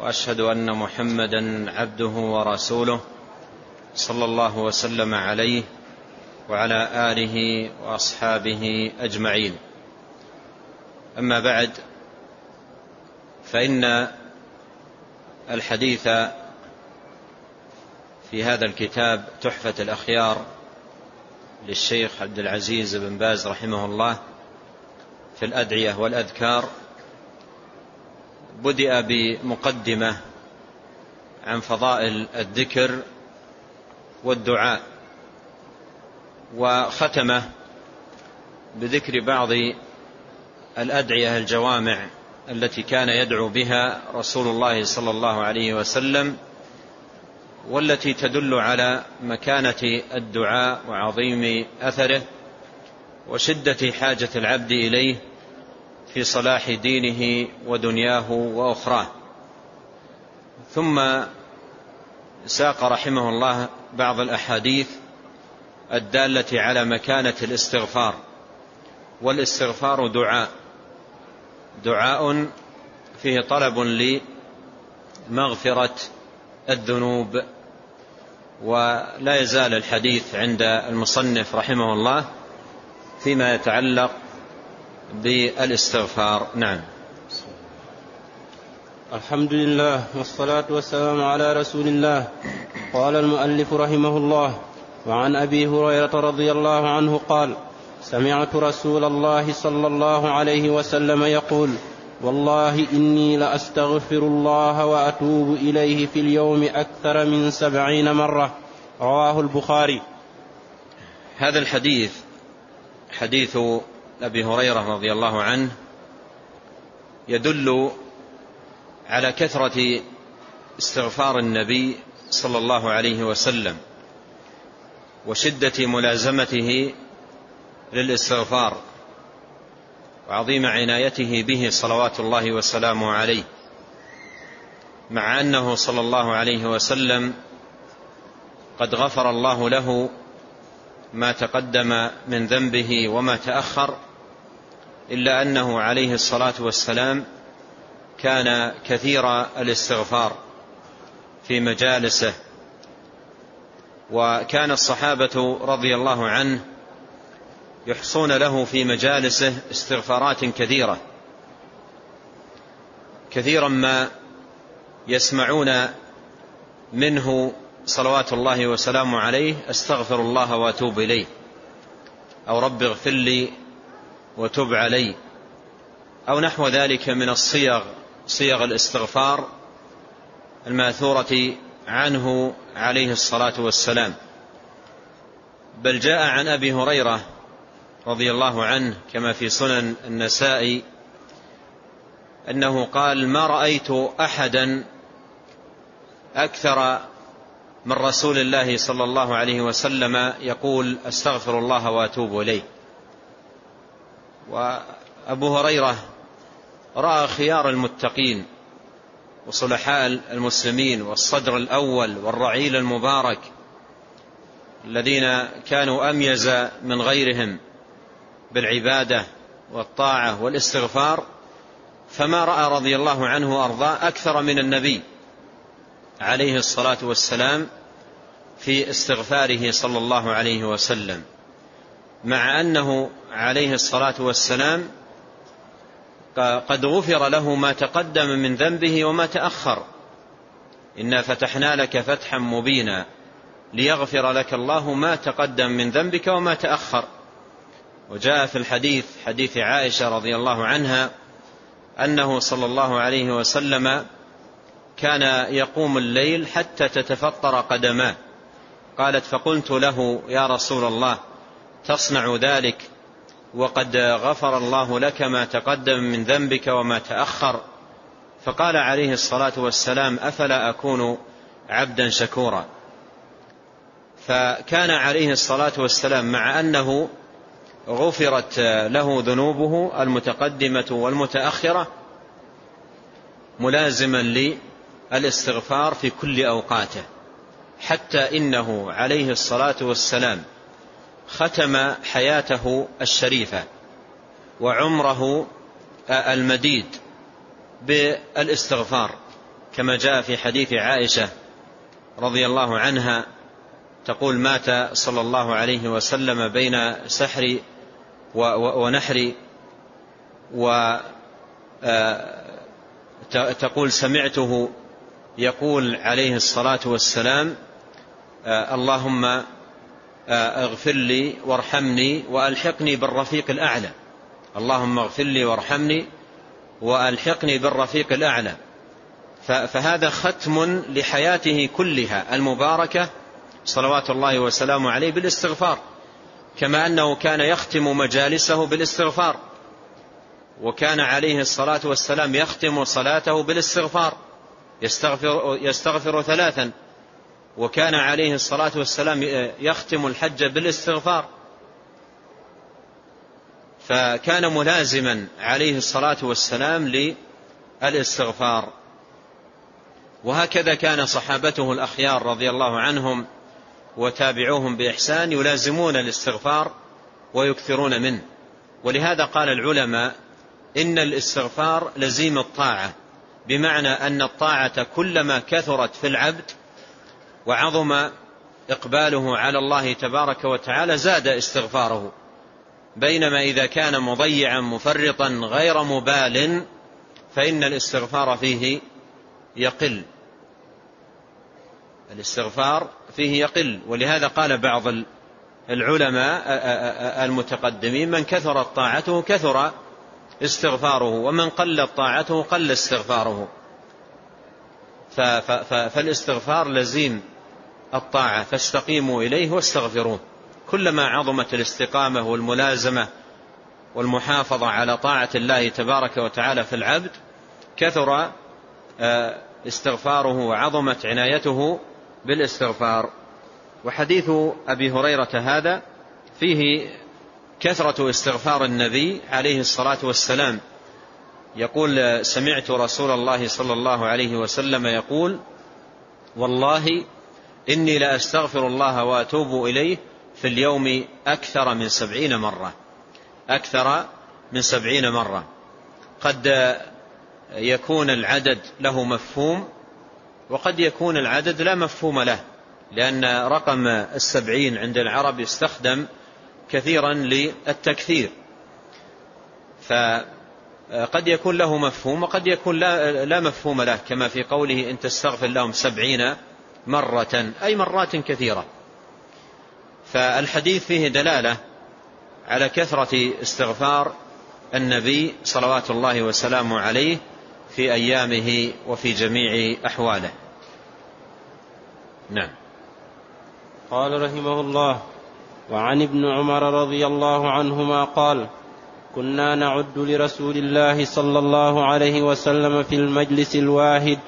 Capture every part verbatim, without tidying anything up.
وأشهد أن محمدا عبده ورسوله صلى الله وسلم عليه وعلى آله وأصحابه أجمعين. أما بعد، فإن الحديث في هذا الكتاب تحفة الأخيار للشيخ عبد العزيز بن باز رحمه الله في الأدعية والأذكار بدأ بمقدمة عن فضائل الذكر والدعاء، وختمه بذكر بعض الأدعية الجوامع التي كان يدعو بها رسول الله صلى الله عليه وسلم، والتي تدل على مكانة الدعاء وعظيم أثره وشدة حاجة العبد إليه في صلاح دينه ودنياه وأخراه. ثم ساق رحمه الله بعض الأحاديث الدالة على مكانة الاستغفار، والاستغفار دعاء دعاء فيه طلب لمغفرة الذنوب. ولا يزال الحديث عند المصنف رحمه الله فيما يتعلق بالاستغفار. نعم. الحمد لله والصلاة والسلام على رسول الله. قال المؤلف رحمه الله: وعن أبي هريرة رضي الله عنه قال: سمعت رسول الله صلى الله عليه وسلم يقول: والله إني لأستغفر الله وأتوب إليه في اليوم أكثر من سبعين مرة. رواه البخاري. هذا الحديث حديث أبي هريرة رضي الله عنه يدل على كثرة استغفار النبي صلى الله عليه وسلم وشدة ملازمته للاستغفار وعظيم عنايته به صلوات الله وسلامه عليه، مع أنه صلى الله عليه وسلم قد غفر الله له ما تقدم من ذنبه وما تأخر، إلا أنه عليه الصلاة والسلام كان كثير الاستغفار في مجالسه. وكان الصحابة رضي الله عنه يحصون له في مجالسه استغفارات كثيرة، كثيرا ما يسمعون منه صلوات الله وسلامه عليه: استغفر الله واتوب إليه، أو رب اغفر لي وتب علي، أو نحو ذلك من الصيغ صيغ الاستغفار الماثورة عنه عليه الصلاة والسلام. بل جاء عن أبي هريرة رضي الله عنه كما في سنن النسائي أنه قال: ما رأيت أحدا أكثر من رسول الله صلى الله عليه وسلم يقول: استغفر الله واتوب إليه. وأبو هريرة رأى خيار المتقين وصلحاء المسلمين والصدر الأول والرعيل المبارك الذين كانوا أميز من غيرهم بالعبادة والطاعة والاستغفار، فما رأى رضي الله عنه أرضاه أكثر من النبي عليه الصلاة والسلام في استغفاره صلى الله عليه وسلم، مع أنه عليه الصلاة والسلام قد غفر له ما تقدم من ذنبه وما تأخر: إنا فتحنا لك فتحا مبينا ليغفر لك الله ما تقدم من ذنبك وما تأخر. وجاء في الحديث حديث عائشة رضي الله عنها أنه صلى الله عليه وسلم كان يقوم الليل حتى تتفطر قدماه، قالت: فقلت له: يا رسول الله، تصنع ذلك وقد غفر الله لك ما تقدم من ذنبك وما تأخر؟ فقال عليه الصلاة والسلام: أفلا أكون عبدا شكورا. فكان عليه الصلاة والسلام مع أنه غفرت له ذنوبه المتقدمة والمتأخرة ملازما للاستغفار في كل أوقاته، حتى إنه عليه الصلاة والسلام ختم حياته الشريفة وعمره المديد بالاستغفار، كما جاء في حديث عائشة رضي الله عنها تقول: مات صلى الله عليه وسلم بين سحر ونحر، وتقول: سمعته يقول عليه الصلاة والسلام: اللهم اغفر لي وارحمني وألحقني بالرفيق الأعلى، اللهم اغفر لي وارحمني وألحقني بالرفيق الأعلى. فهذا ختم لحياته كلها المباركة صلوات الله وسلامه عليه بالاستغفار، كما أنه كان يختم مجالسه بالاستغفار، وكان عليه الصلاة والسلام يختم صلاته بالاستغفار، يستغفر, يستغفر ثلاثا، وكان عليه الصلاة والسلام يختم الحج بالاستغفار. فكان ملازما عليه الصلاة والسلام للاستغفار. وهكذا كان صحابته الأخيار رضي الله عنهم وتابعوهم بإحسان يلازمون الاستغفار ويكثرون منه. ولهذا قال العلماء: إن الاستغفار لزيم الطاعة، بمعنى أن الطاعة كلما كثرت في العبد وعظم إقباله على الله تبارك وتعالى زاد استغفاره، بينما إذا كان مضيعا مفرطا غير مبال فإن الاستغفار فيه يقل الاستغفار فيه يقل ولهذا قال بعض العلماء المتقدمين: من كثرت طاعته كثر استغفاره، ومن قلت طاعته قل استغفاره. فالاستغفار لزيم الطاعة، فاستقيموا إليه واستغفروه. كلما عظمت الاستقامة والملازمة والمحافظة على طاعة الله تبارك وتعالى في العبد كثر استغفاره وعظمت عنايته بالاستغفار. وحديث أبي هريرة هذا فيه كثرة استغفار النبي عليه الصلاة والسلام، يقول: سمعت رسول الله صلى الله عليه وسلم يقول: والله إني لا أستغفر الله وأتوب إليه في اليوم أكثر من سبعين مرة أكثر من سبعين مرة. قد يكون العدد له مفهوم، وقد يكون العدد لا مفهوم له، لأن رقم السبعين عند العرب يستخدم كثيرا للتكثير، فقد يكون له مفهوم وقد يكون لا مفهوم له، كما في قوله: إن تستغفر لهم سبعين مرة، أي مرات كثيرة. فالحديث فيه دلالة على كثرة استغفار النبي صلوات الله وسلامه عليه في أيامه وفي جميع أحواله. نعم. قال رحمه الله: وعن ابن عمر رضي الله عنهما قال: كنا نعد لرسول الله صلى الله عليه وسلم في المجلس الواحد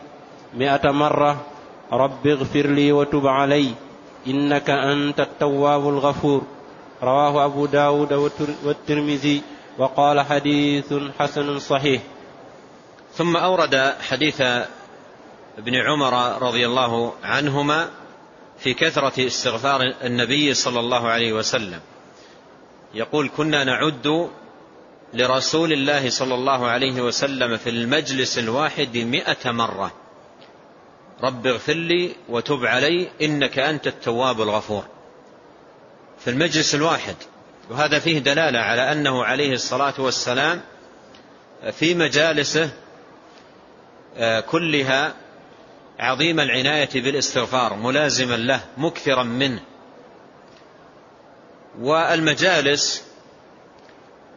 مئة مرة: رب اغفر لي وتب علي إنك أنت التواب الغفور. رواه أبو داود والترمذي وقال: حديث حسن صحيح. ثم أورد حديث ابن عمر رضي الله عنهما في كثرة استغفار النبي صلى الله عليه وسلم، يقول: كنا نعد لرسول الله صلى الله عليه وسلم في المجلس الواحد مئة مرة: رب اغفر لي وتب علي إنك أنت التواب الغفور. في المجلس الواحد، وهذا فيه دلالة على أنه عليه الصلاة والسلام في مجالسه كلها عظيم العناية بالاستغفار، ملازما له مكثرا منه. والمجالس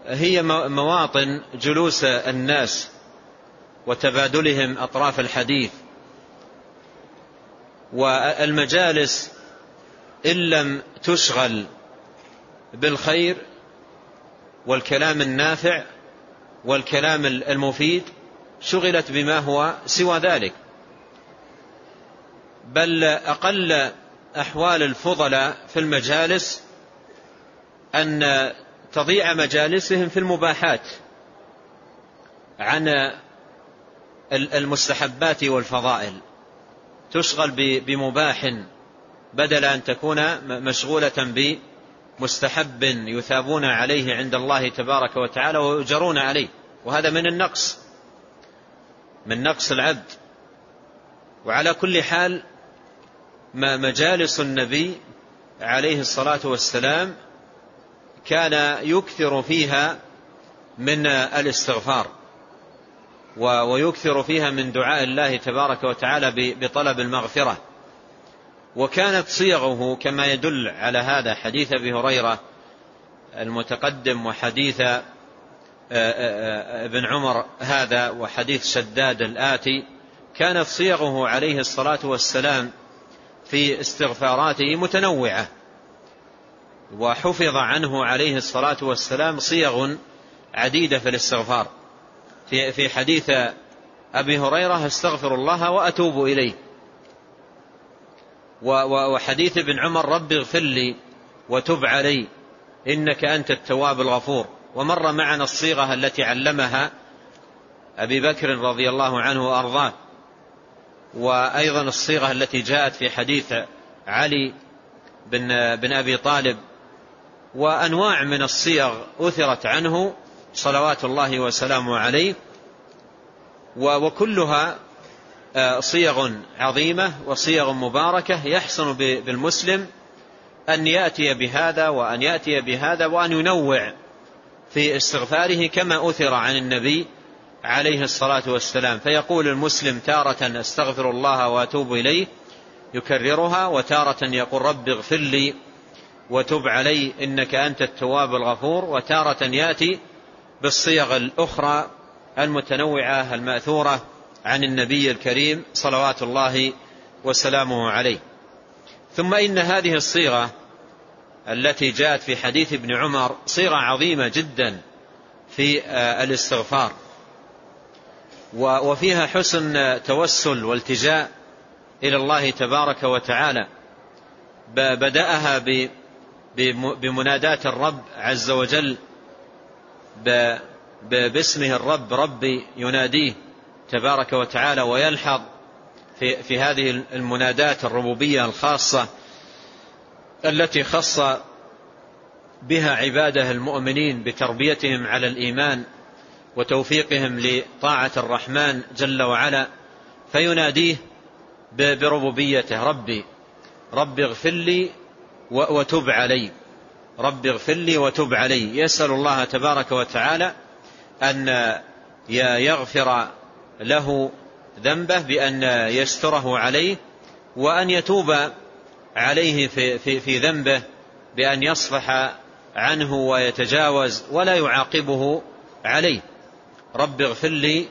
هي مواطن جلوس الناس وتبادلهم أطراف الحديث، والمجالس إن لم تشغل بالخير والكلام النافع والكلام المفيد شغلت بما هو سوى ذلك، بل أقل أحوال الفضلاء في المجالس أن تضيع مجالسهم في المباحات عن المستحبات والفضائل، تشغل بمباح بدل أن تكون مشغولة بمستحب يثابون عليه عند الله تبارك وتعالى ويجرون عليه، وهذا من النقص من نقص العبد. وعلى كل حال ما مجالس النبي عليه الصلاة والسلام كان يكثر فيها من الاستغفار ويكثر فيها من دعاء الله تبارك وتعالى بطلب المغفرة، وكانت صيغه كما يدل على هذا حديث أبي هريرة المتقدم وحديث ابن عمر هذا وحديث شداد الآتي، كانت صيغه عليه الصلاة والسلام في استغفاراته متنوعة، وحفظ عنه عليه الصلاة والسلام صيغ عديدة في الاستغفار. في حديث أبي هريرة استغفر الله وأتوب إليه، وحديث ابن عمر رب اغفر لي وتب علي إنك أنت التواب الغفور. ومر معنا الصيغة التي علمها أبي بكر رضي الله عنه وأرضاه، وأيضا الصيغة التي جاءت في حديث علي بن, بن أبي طالب، وأنواع من الصيغ أثرت عنه صلوات الله وسلامه عليه، وكلها صيغ عظيمة وصيغ مباركة، يحسن بالمسلم أن يأتي بهذا وأن يأتي بهذا وأن ينوع في استغفاره كما أثر عن النبي عليه الصلاة والسلام. فيقول المسلم تارة استغفر الله وأتوب إليه يكررها، وتارة يقول رب اغفر لي وتب علي إنك أنت التواب الغفور، وتارة يأتي بالصيغ الأخرى المتنوعة المأثورة عن النبي الكريم صلوات الله وسلامه عليه. ثم إن هذه الصيغة التي جاءت في حديث ابن عمر صيغة عظيمة جدا في الاستغفار، وفيها حسن توسل والتجاء إلى الله تبارك وتعالى. بدأها بمناداة الرب عز وجل باسمه الرب، ربي يناديه تبارك وتعالى، ويلحظ في, في هذه المنادات الربوبية الخاصة التي خص بها عباده المؤمنين بتربيتهم على الإيمان وتوفيقهم لطاعة الرحمن جل وعلا، فيناديه بربوبيته ربي ربي اغفر لي وتب علي ربي اغفر لي وتب علي. يسأل الله تبارك وتعالى أن يغفر له ذنبه بأن يستره عليه، وأن يتوب عليه في, في, في ذنبه بأن يصفح عنه ويتجاوز ولا يعاقبه عليه. رب اغفر لي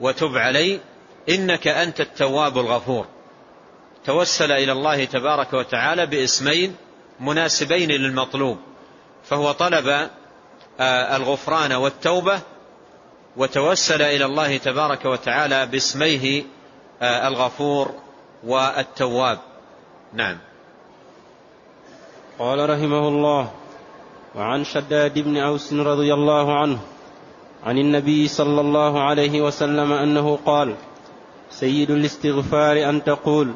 وتب علي إنك أنت التواب الغفور. توسل إلى الله تبارك وتعالى باسمين مناسبين للمطلوب، فهو طلب الغفران والتوبة، وتوسل إلى الله تبارك وتعالى باسميه الغفور والتواب. نعم. قال رحمه الله: وعن شداد بن أوس رضي الله عنه عن النبي صلى الله عليه وسلم أنه قال: سيد الاستغفار أن تقول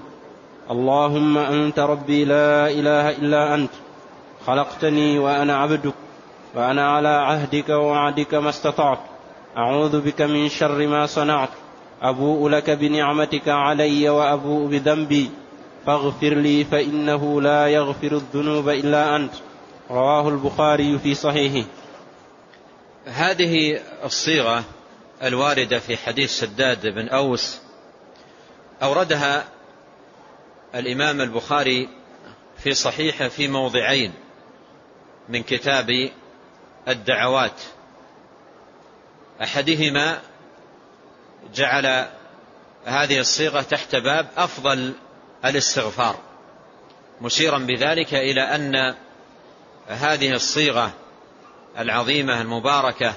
اللهم أنت ربي لا إله إلا أنت، خلقتني وأنا عبدك، وأنا على عهدك ووعدك ما استطعت، أعوذ بك من شر ما صنعت، أبوء لك بنعمتك علي وأبوء بذنبي، فاغفر لي فإنه لا يغفر الذنوب إلا أنت. رواه البخاري في صحيحه. هذه الصيغة الواردة في حديث شداد بن أوس أوردها الإمام البخاري في صحيحه في موضعين من كتاب الدعوات، أحدهما جعل هذه الصيغة تحت باب أفضل الاستغفار، مشيرا بذلك إلى أن هذه الصيغة العظيمة المباركة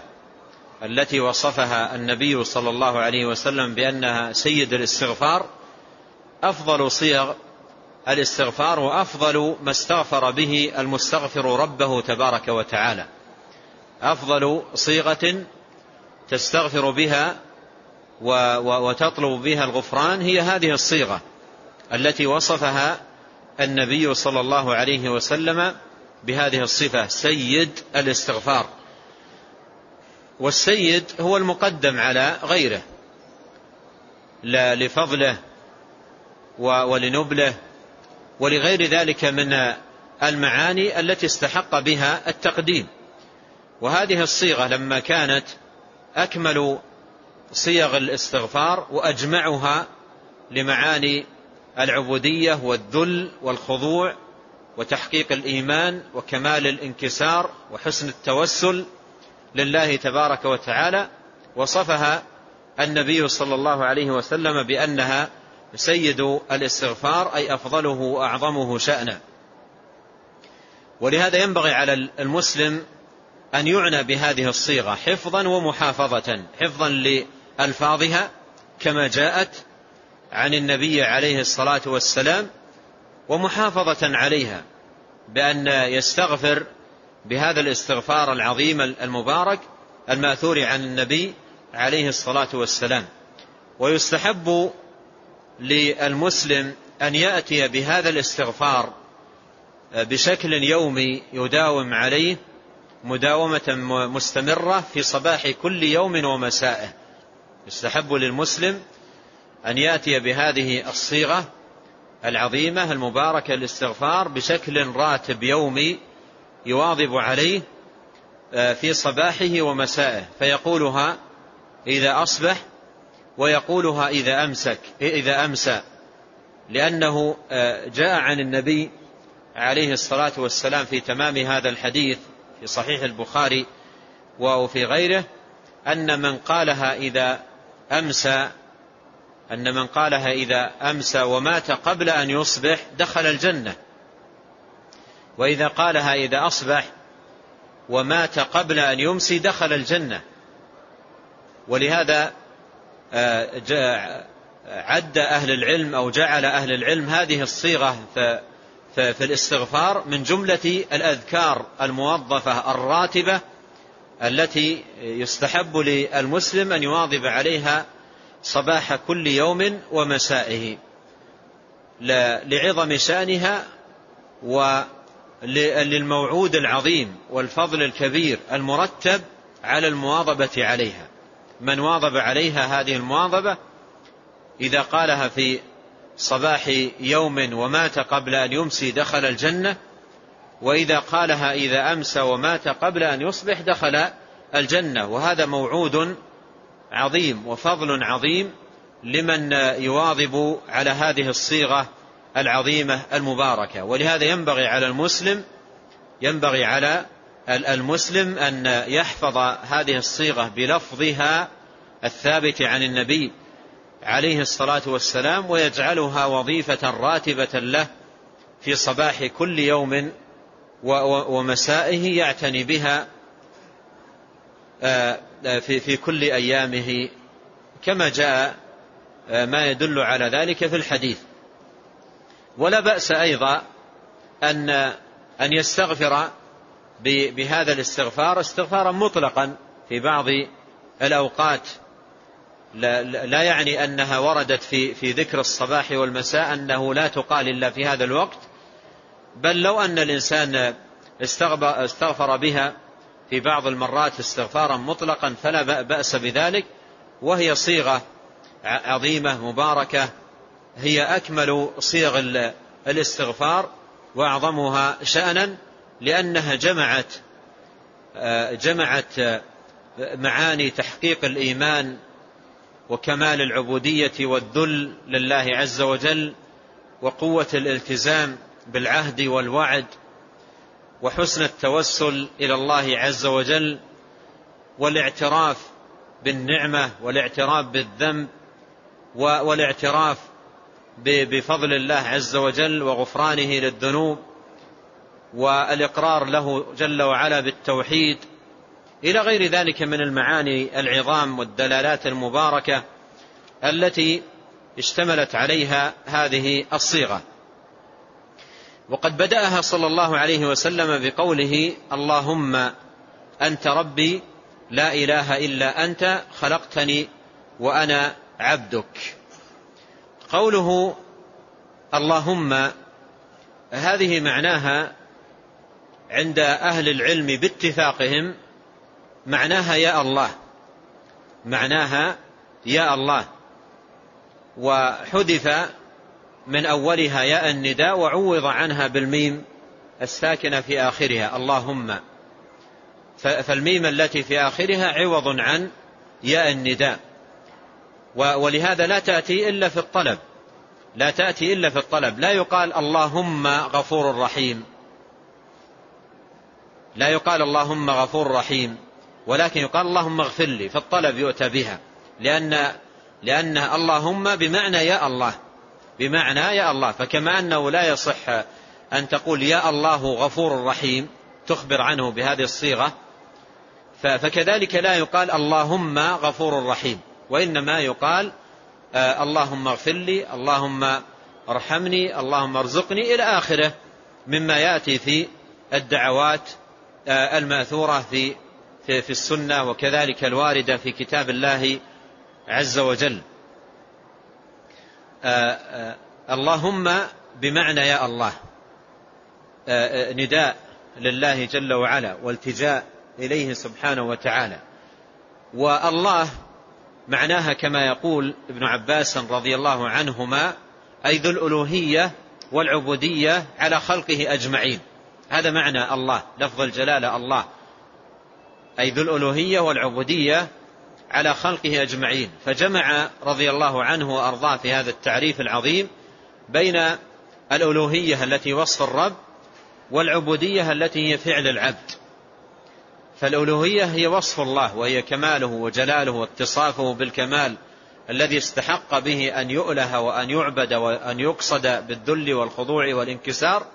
التي وصفها النبي صلى الله عليه وسلم بأنها سيد الاستغفار أفضل صيغ الاستغفار وأفضل ما استغفر به المستغفر ربه تبارك وتعالى، أفضل صيغة تستغفر بها وتطلب بها الغفران هي هذه الصيغة التي وصفها النبي صلى الله عليه وسلم بهذه الصفة، سيد الاستغفار. والسيد هو المقدم على غيره لا لفضله ولنبله ولغير ذلك من المعاني التي استحق بها التقديم. وهذه الصيغة لما كانت أكمل صيغ الاستغفار وأجمعها لمعاني العبودية والذل والخضوع وتحقيق الإيمان وكمال الانكسار وحسن التوسل لله تبارك وتعالى، وصفها النبي صلى الله عليه وسلم بأنها سيد الاستغفار، أي أفضله وأعظمه شأنا. ولهذا ينبغي على المسلم أن يعنى بهذه الصيغة حفظا ومحافظة، حفظا لألفاظها كما جاءت عن النبي عليه الصلاة والسلام، ومحافظة عليها بأن يستغفر بهذا الاستغفار العظيم المبارك المأثور عن النبي عليه الصلاة والسلام. ويستحب للمسلم أن يأتي بهذا الاستغفار بشكل يومي يداوم عليه مداومة مستمرة في صباح كل يوم ومسائه. يستحب للمسلم أن يأتي بهذه الصيغة العظيمة المباركة الاستغفار بشكل راتب يومي يواظب عليه في صباحه ومسائه، فيقولها إذا أصبح ويقولها إذا أمسك إذا أمسى، لأنه جاء عن النبي عليه الصلاة والسلام في تمام هذا الحديث في صحيح البخاري وفي غيره أن من قالها إذا أمسى أن من قالها إذا أمسى ومات قبل أن يصبح دخل الجنة، وإذا قالها إذا أصبح ومات قبل أن يمسي دخل الجنة. ولهذا عد أهل العلم أو جعل أهل العلم هذه الصيغة في الاستغفار من جملة الأذكار الموظفة الراتبة التي يستحب للمسلم أن يواظب عليها صباح كل يوم ومسائه لعظم شأنها وللموعود العظيم والفضل الكبير المرتب على المواظبة عليها. من واظب عليها هذه المواظبة إذا قالها في صباح يوم ومات قبل أن يمسي دخل الجنة، وإذا قالها إذا أمسى ومات قبل أن يصبح دخل الجنة، وهذا موعود عظيم وفضل عظيم لمن يواظب على هذه الصيغة العظيمة المباركة. ولهذا ينبغي على المسلم ينبغي على المسلم أن يحفظ هذه الصيغة بلفظها الثابت عن النبي عليه الصلاة والسلام، ويجعلها وظيفة راتبة له في صباح كل يوم ومسائه، يعتني بها في كل أيامه كما جاء ما يدل على ذلك في الحديث. ولا بأس أيضا أن أن يستغفر بهذا الاستغفار استغفارا مطلقا في بعض الأوقات، لا يعني أنها وردت في في ذكر الصباح والمساء أنه لا تقال إلا في هذا الوقت، بل لو أن الإنسان استغفر بها في بعض المرات استغفارا مطلقا فلا بأس بذلك، وهي صيغة عظيمة مباركة، هي أكمل صيغ الاستغفار وأعظمها شأنا، لأنها جمعت جمعت معاني تحقيق الإيمان وكمال العبودية والذل لله عز وجل وقوة الالتزام بالعهد والوعد وحسن التوسل إلى الله عز وجل والاعتراف بالنعمة والاعتراف بالذنب والاعتراف بفضل الله عز وجل وغفرانه للذنوب والإقرار له جل وعلا بالتوحيد إلى غير ذلك من المعاني العظام والدلالات المباركة التي اشتملت عليها هذه الصيغة. وقد بدأها صلى الله عليه وسلم بقوله: اللهم أنت ربي لا إله إلا أنت خلقتني وأنا عبدك. قوله اللهم هذه معناها عند أهل العلم باتفاقهم معناها يا الله، معناها يا الله، وحذف من أولها يا النداء وعوض عنها بالميم الساكنة في آخرها اللهم، فالميم التي في آخرها عوض عن يا النداء، ولهذا لا تأتي إلا في الطلب، لا تأتي إلا في الطلب، لا يقال اللهم غفور رحيم، لا يقال اللهم غفور رحيم، ولكن يقال اللهم اغفر لي، فالطلب يؤتى بها، لأن لأن اللهم بمعنى يا الله، بمعنى يا الله، فكما أنه لا يصح أن تقول يا الله غفور رحيم تخبر عنه بهذه الصيغة، فكذلك لا يقال اللهم غفور رحيم، وإنما يقال اللهم اغفر لي، اللهم ارحمني، اللهم ارزقني، إلى آخره مما يأتي في الدعوات المأثورة في في السنة، وكذلك الواردة في كتاب الله عز وجل. اللهم بمعنى يا الله، نداء لله جل وعلا والتجاء إليه سبحانه وتعالى. والله معناها كما يقول ابن عباس رضي الله عنهما أي ذو الألوهية والعبودية على خلقه أجمعين، هذا معنى الله، لفظ الجلالة الله، أي ذو الألوهية والعبودية على خلقه أجمعين. فجمع رضي الله عنه وأرضاه في هذا التعريف العظيم بين الألوهية التي وصف الرب والعبودية التي هي فعل العبد. فالألوهية هي وصف الله وهي كماله وجلاله واتصافه بالكمال الذي استحق به أن يؤله وأن يعبد وأن يقصد بالذل والخضوع والانكسار،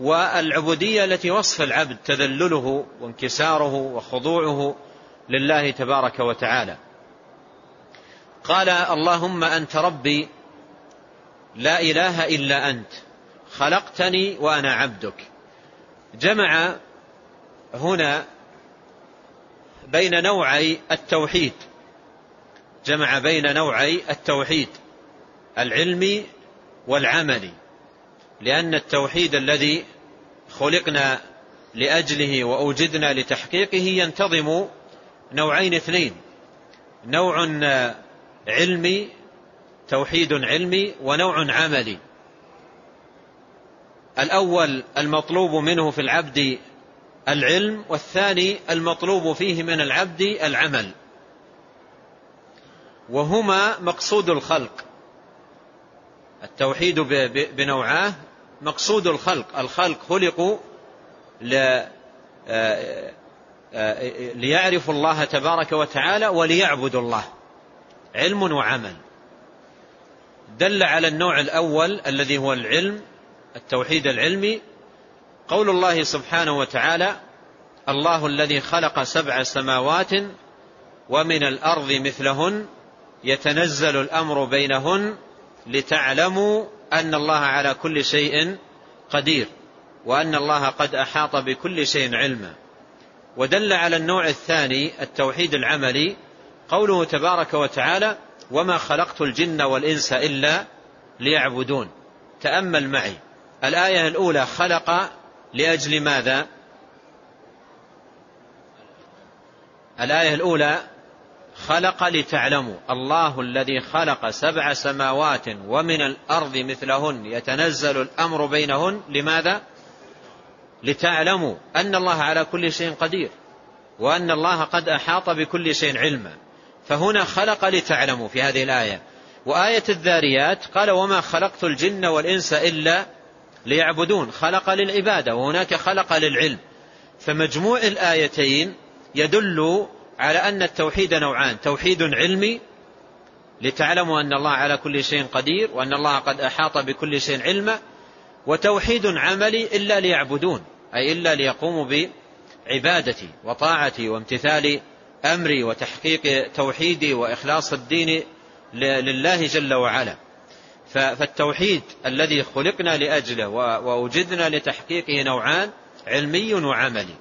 والعبودية التي وصف العبد تذلله وانكساره وخضوعه لله تبارك وتعالى. قال: اللهم أنت ربي لا إله إلا أنت خلقتني وأنا عبدك. جمع هنا بين نوعي التوحيد، جمع بين نوعي التوحيد العلمي والعملي، لأن التوحيد الذي خلقنا لأجله وأوجدنا لتحقيقه ينتظم نوعين اثنين: نوع علمي، توحيد علمي، ونوع عملي. الأول المطلوب منه في العبد العلم، والثاني المطلوب فيه من العبد العمل، وهما مقصود الخلق. التوحيد بنوعاه مقصود الخلق، الخلق خلقوا ليعرفوا الله تبارك وتعالى وليعبدوا الله، علم وعمل. دل على النوع الأول الذي هو العلم، التوحيد العلمي، قول الله سبحانه وتعالى: الله الذي خلق سبع سماوات ومن الأرض مثلهن يتنزل الأمر بينهن لتعلموا أن الله على كل شيء قدير وأن الله قد أحاط بكل شيء علما. ودل على النوع الثاني التوحيد العملي قوله تبارك وتعالى: وما خلقت الجن والإنس إلا ليعبدون. تأمل معي الآية الأولى خلق لأجل ماذا؟ الآية الأولى خلق لتعلموا. الله الذي خلق سبع سماوات ومن الأرض مثلهن يتنزل الأمر بينهن، لماذا؟ لتعلموا أن الله على كل شيء قدير وأن الله قد أحاط بكل شيء علما. فهنا خلق لتعلموا في هذه الآية. وآية الذاريات قال: وما خلقت الجن والإنس إلا ليعبدون، خلق للعبادة، وهناك خلق للعلم. فمجموع الآيتين يدل على أن التوحيد نوعان: توحيد علمي لتعلموا أن الله على كل شيء قدير وأن الله قد أحاط بكل شيء علما، وتوحيد عملي إلا ليعبدون، أي إلا ليقوموا بعبادتي وطاعتي وامتثال أمري وتحقيق توحيدي وإخلاص الدين لله جل وعلا. فالتوحيد الذي خلقنا لأجله ووجدنا لتحقيقه نوعان: علمي وعملي.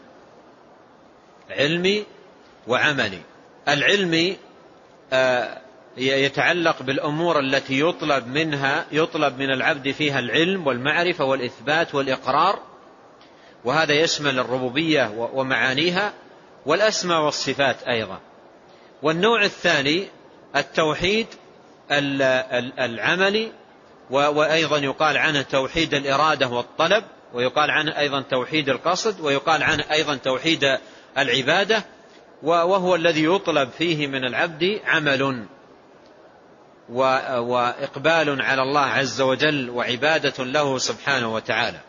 علمي وعملي. العلمي يتعلق بالأمور التي يطلب منها يطلب من العبد فيها العلم والمعرفة والإثبات والإقرار، وهذا يشمل الربوبية ومعانيها والأسماء والصفات أيضا. والنوع الثاني التوحيد العملي، وأيضا يقال عنه توحيد الإرادة والطلب، ويقال عنه أيضا توحيد القصد، ويقال عنه أيضا توحيد العبادة، وهو الذي يطلب فيه من العبد عمل وإقبال على الله عز وجل وعبادة له سبحانه وتعالى.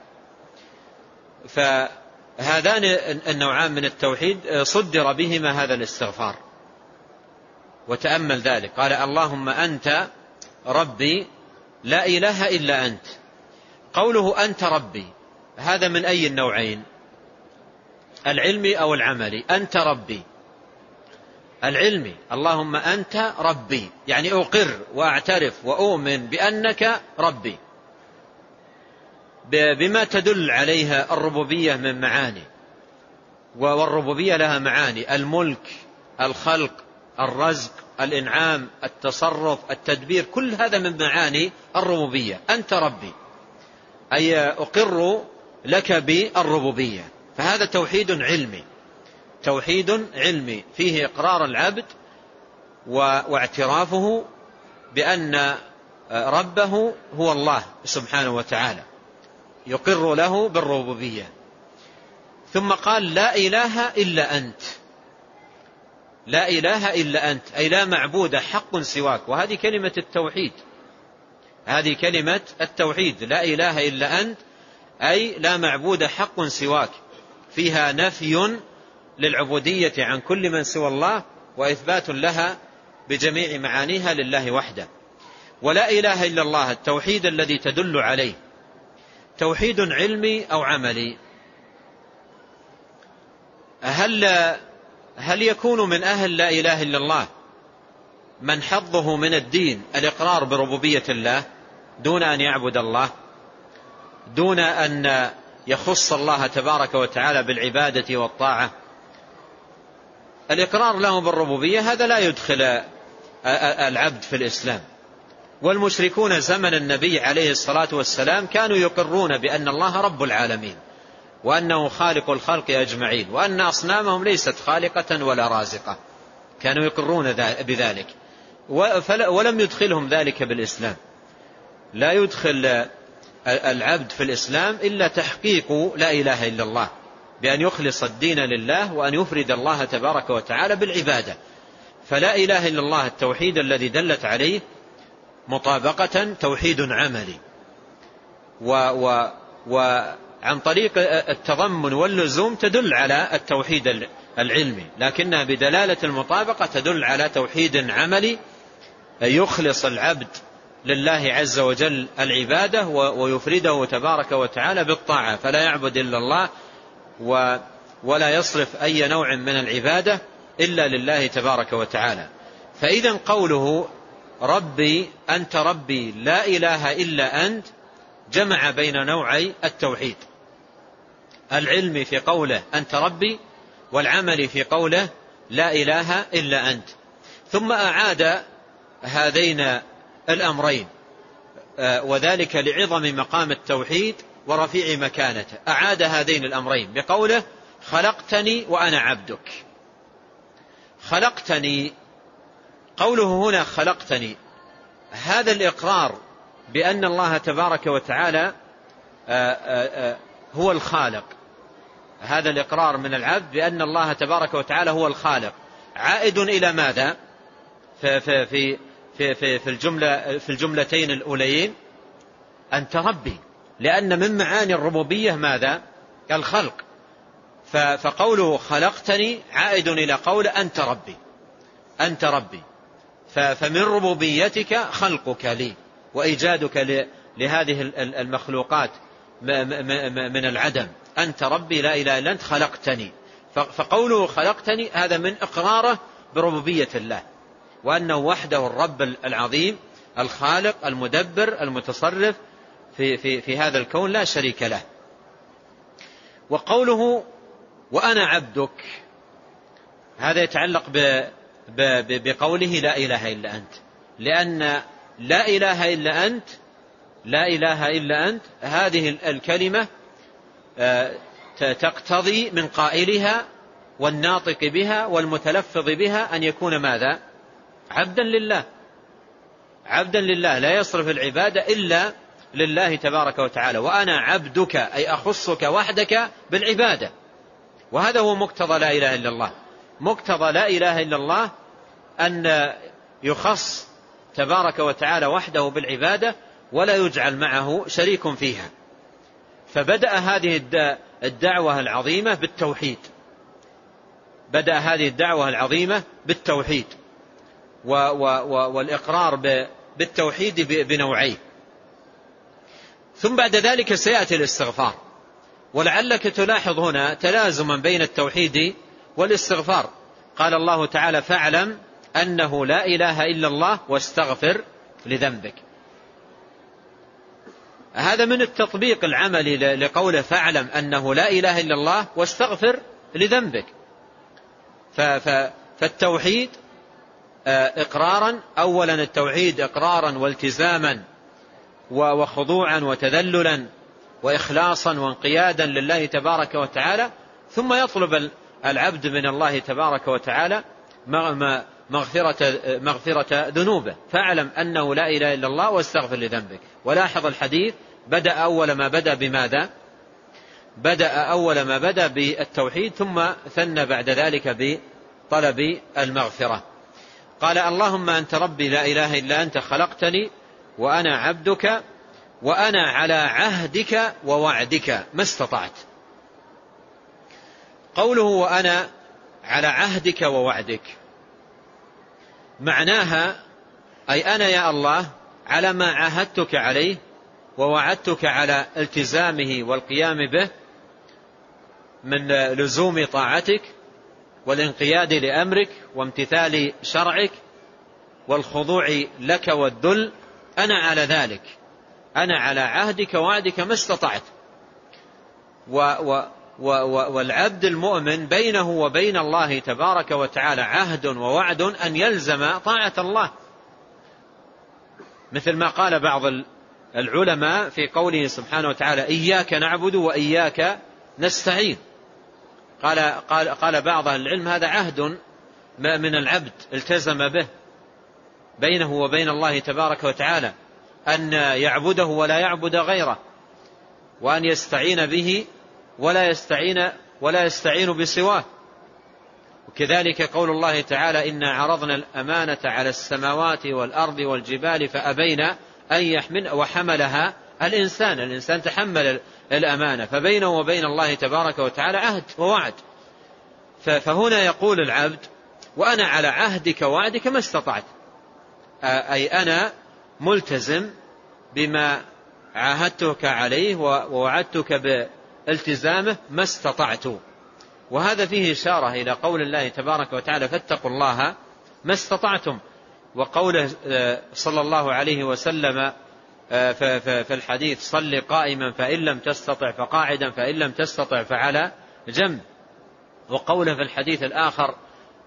فهذان النوعان من التوحيد صدر بهما هذا الاستغفار. وتأمل ذلك، قال: اللهم أنت ربي لا إله إلا أنت. قوله أنت ربي هذا من أي النوعين؟ العلمي أو العملي؟ أنت ربي العلمي، اللهم أنت ربي، يعني أقر وأعترف وأؤمن بأنك ربي بما تدل عليها الربوبية من معاني، والربوبية لها معاني: الملك، الخلق، الرزق، الإنعام، التصرف، التدبير، كل هذا من معاني الربوبية. أنت ربي أي أقر لك بالربوبية. فهذا توحيد علمي، توحيد علمي فيه إقرار العبد واعترافه بأن ربه هو الله سبحانه وتعالى، يقر له بالربوبية. ثم قال: لا إله إلا أنت. لا إله إلا أنت أي لا معبود حق سواك، وهذه كلمة التوحيد، هذه كلمة التوحيد. لا إله إلا أنت أي لا معبود حق سواك، فيها نفي للعبودية عن كل من سوى الله وإثبات لها بجميع معانيها لله وحده. ولا إله إلا الله التوحيد الذي تدل عليه توحيد علمي أو عملي. هل هل يكون من أهل لا إله إلا الله من حظه من الدين الإقرار بربوبية الله دون أن يعبد الله، دون أن يخص الله تبارك وتعالى بالعبادة والطاعة؟ الإقرار له بالربوبية هذا لا يدخل العبد في الإسلام. والمشركون زمن النبي عليه الصلاة والسلام كانوا يقرون بأن الله رب العالمين، وأنه خالق الخلق أجمعين، وأن أصنامهم ليست خالقة ولا رازقة، كانوا يقرون بذلك، ولم يدخلهم ذلك بالإسلام. لا يدخل العبد في الإسلام إلا تحقيق لا إله إلا الله، بأن يخلص الدين لله وأن يفرد الله تبارك وتعالى بالعبادة. فلا إله إلا الله التوحيد الذي دلت عليه مطابقة توحيد عملي، وعن و... طريق التضمن واللزوم تدل على التوحيد العلمي، لكنها بدلالة المطابقة تدل على توحيد عملي يخلص العبد لله عز وجل العبادة ويفرده تبارك وتعالى بالطاعة، فلا يعبد إلا الله ولا يصرف أي نوع من العبادة إلا لله تبارك وتعالى. فإذا قوله ربي أنت ربي لا إله إلا أنت جمع بين نوعي التوحيد، العلم في قوله أنت ربي، والعمل في قوله لا إله إلا أنت. ثم أعاد هذين الأمرين، وذلك لعظم مقام التوحيد ورفيع مكانته. أعاد هذين الأمرين بقوله خلقتني وأنا عبدك. خلقتني، قوله هنا خلقتني، هذا الإقرار بأن الله تبارك وتعالى هو الخالق، هذا الإقرار من العبد بأن الله تبارك وتعالى هو الخالق عائد إلى ماذا في في في في في الجملة في الجملتين الأوليين؟ أنت ربي، لأن من معاني الربوبية ماذا؟ الخلق. فقوله خلقتني عائد إلى قول أنت ربي، أنت ربي، فمن ربوبيتك خلقك لي وإيجادك لهذه المخلوقات من العدم. أنت ربي لا إله إلا أنت خلقتني. فقوله خلقتني هذا من إقراره بربوبية الله، وأنه وحده الرب العظيم الخالق المدبر المتصرف في, في, في هذا الكون لا شريك له. وقوله وأنا عبدك هذا يتعلق ب ب بقوله لا إله إلا أنت، لأن لا إله إلا أنت لا إله إلا أنت هذه الكلمة تقتضي من قائلها والناطق بها والمتلفظ بها أن يكون ماذا؟ عبدا لله، عبدا لله، لا يصرف العبادة إلا لله تبارك وتعالى. وأنا عبدك أي أخصك وحدك بالعبادة، وهذا هو مقتضى لا إله إلا الله. مقتضى لا إله إلا الله أن يخص تبارك وتعالى وحده بالعبادة ولا يجعل معه شريك فيها. فبدأ هذه الدعوة العظيمة بالتوحيد، بدأ هذه الدعوة العظيمة بالتوحيد والإقرار بالتوحيد بنوعيه. ثم بعد ذلك سيأتي الاستغفار، ولعلك تلاحظ هنا تلازما بين التوحيد والاستغفار. قال الله تعالى فاعلم أنه لا إله إلا الله واستغفر لذنبك. هذا من التطبيق العملي لقوله فاعلم أنه لا إله إلا الله واستغفر لذنبك. فالتوحيد إقرارا، أولا التوحيد إقرارا والتزاما وخضوعا وتذللا وإخلاصا وانقيادا لله تبارك وتعالى، ثم يطلب العبد من الله تبارك وتعالى مغفرة, مغفرة ذنوبه. فاعلم أنه لا إله إلا الله واستغفر لذنبك. ولاحظ الحديث بدأ أول ما بدأ بماذا؟ بدأ أول ما بدأ بالتوحيد، ثم ثنى بعد ذلك بطلب المغفرة. قال اللهم أنت ربي لا إله إلا أنت، خلقتني وأنا عبدك، وأنا على عهدك ووعدك ما استطعت. قوله وأنا على عهدك ووعدك معناها أي أنا يا الله على ما عاهدتك عليه ووعدتك على التزامه والقيام به من لزوم طاعتك والانقياد لأمرك وامتثال شرعك والخضوع لك والذل، أنا على ذلك، أنا على عهدك ووعدك ما استطعت. و و والعبد المؤمن بينه وبين الله تبارك وتعالى عهد ووعد أن يلزم طاعة الله، مثل ما قال بعض العلماء في قوله سبحانه وتعالى إياك نعبد وإياك نستعين. قال, قال, قال بعض العلم هذا عهد من العبد التزم به بينه وبين الله تبارك وتعالى، أن يعبده ولا يعبد غيره، وأن يستعين به ولا يستعين ولا يستعين بسواه. وكذلك قول الله تعالى إنا عرضنا الأمانة على السماوات والأرض والجبال فأبين أن يحملها وحملها الإنسان، الإنسان تحمل الأمانة. فبينه وبين الله تبارك وتعالى عهد ووعد. فهنا يقول العبد وأنا على عهدك ووعدك ما استطعت، أي أنا ملتزم بما عاهدتك عليه ووعدتك ب التزامه ما استطعت. وهذا فيه إشارة إلى قول الله تبارك وتعالى فاتقوا الله ما استطعتم، وقوله صلى الله عليه وسلم في الحديث صل قائما فإن لم تستطع فقاعدا فإن لم تستطع فعلى جنب. وقوله في الحديث الآخر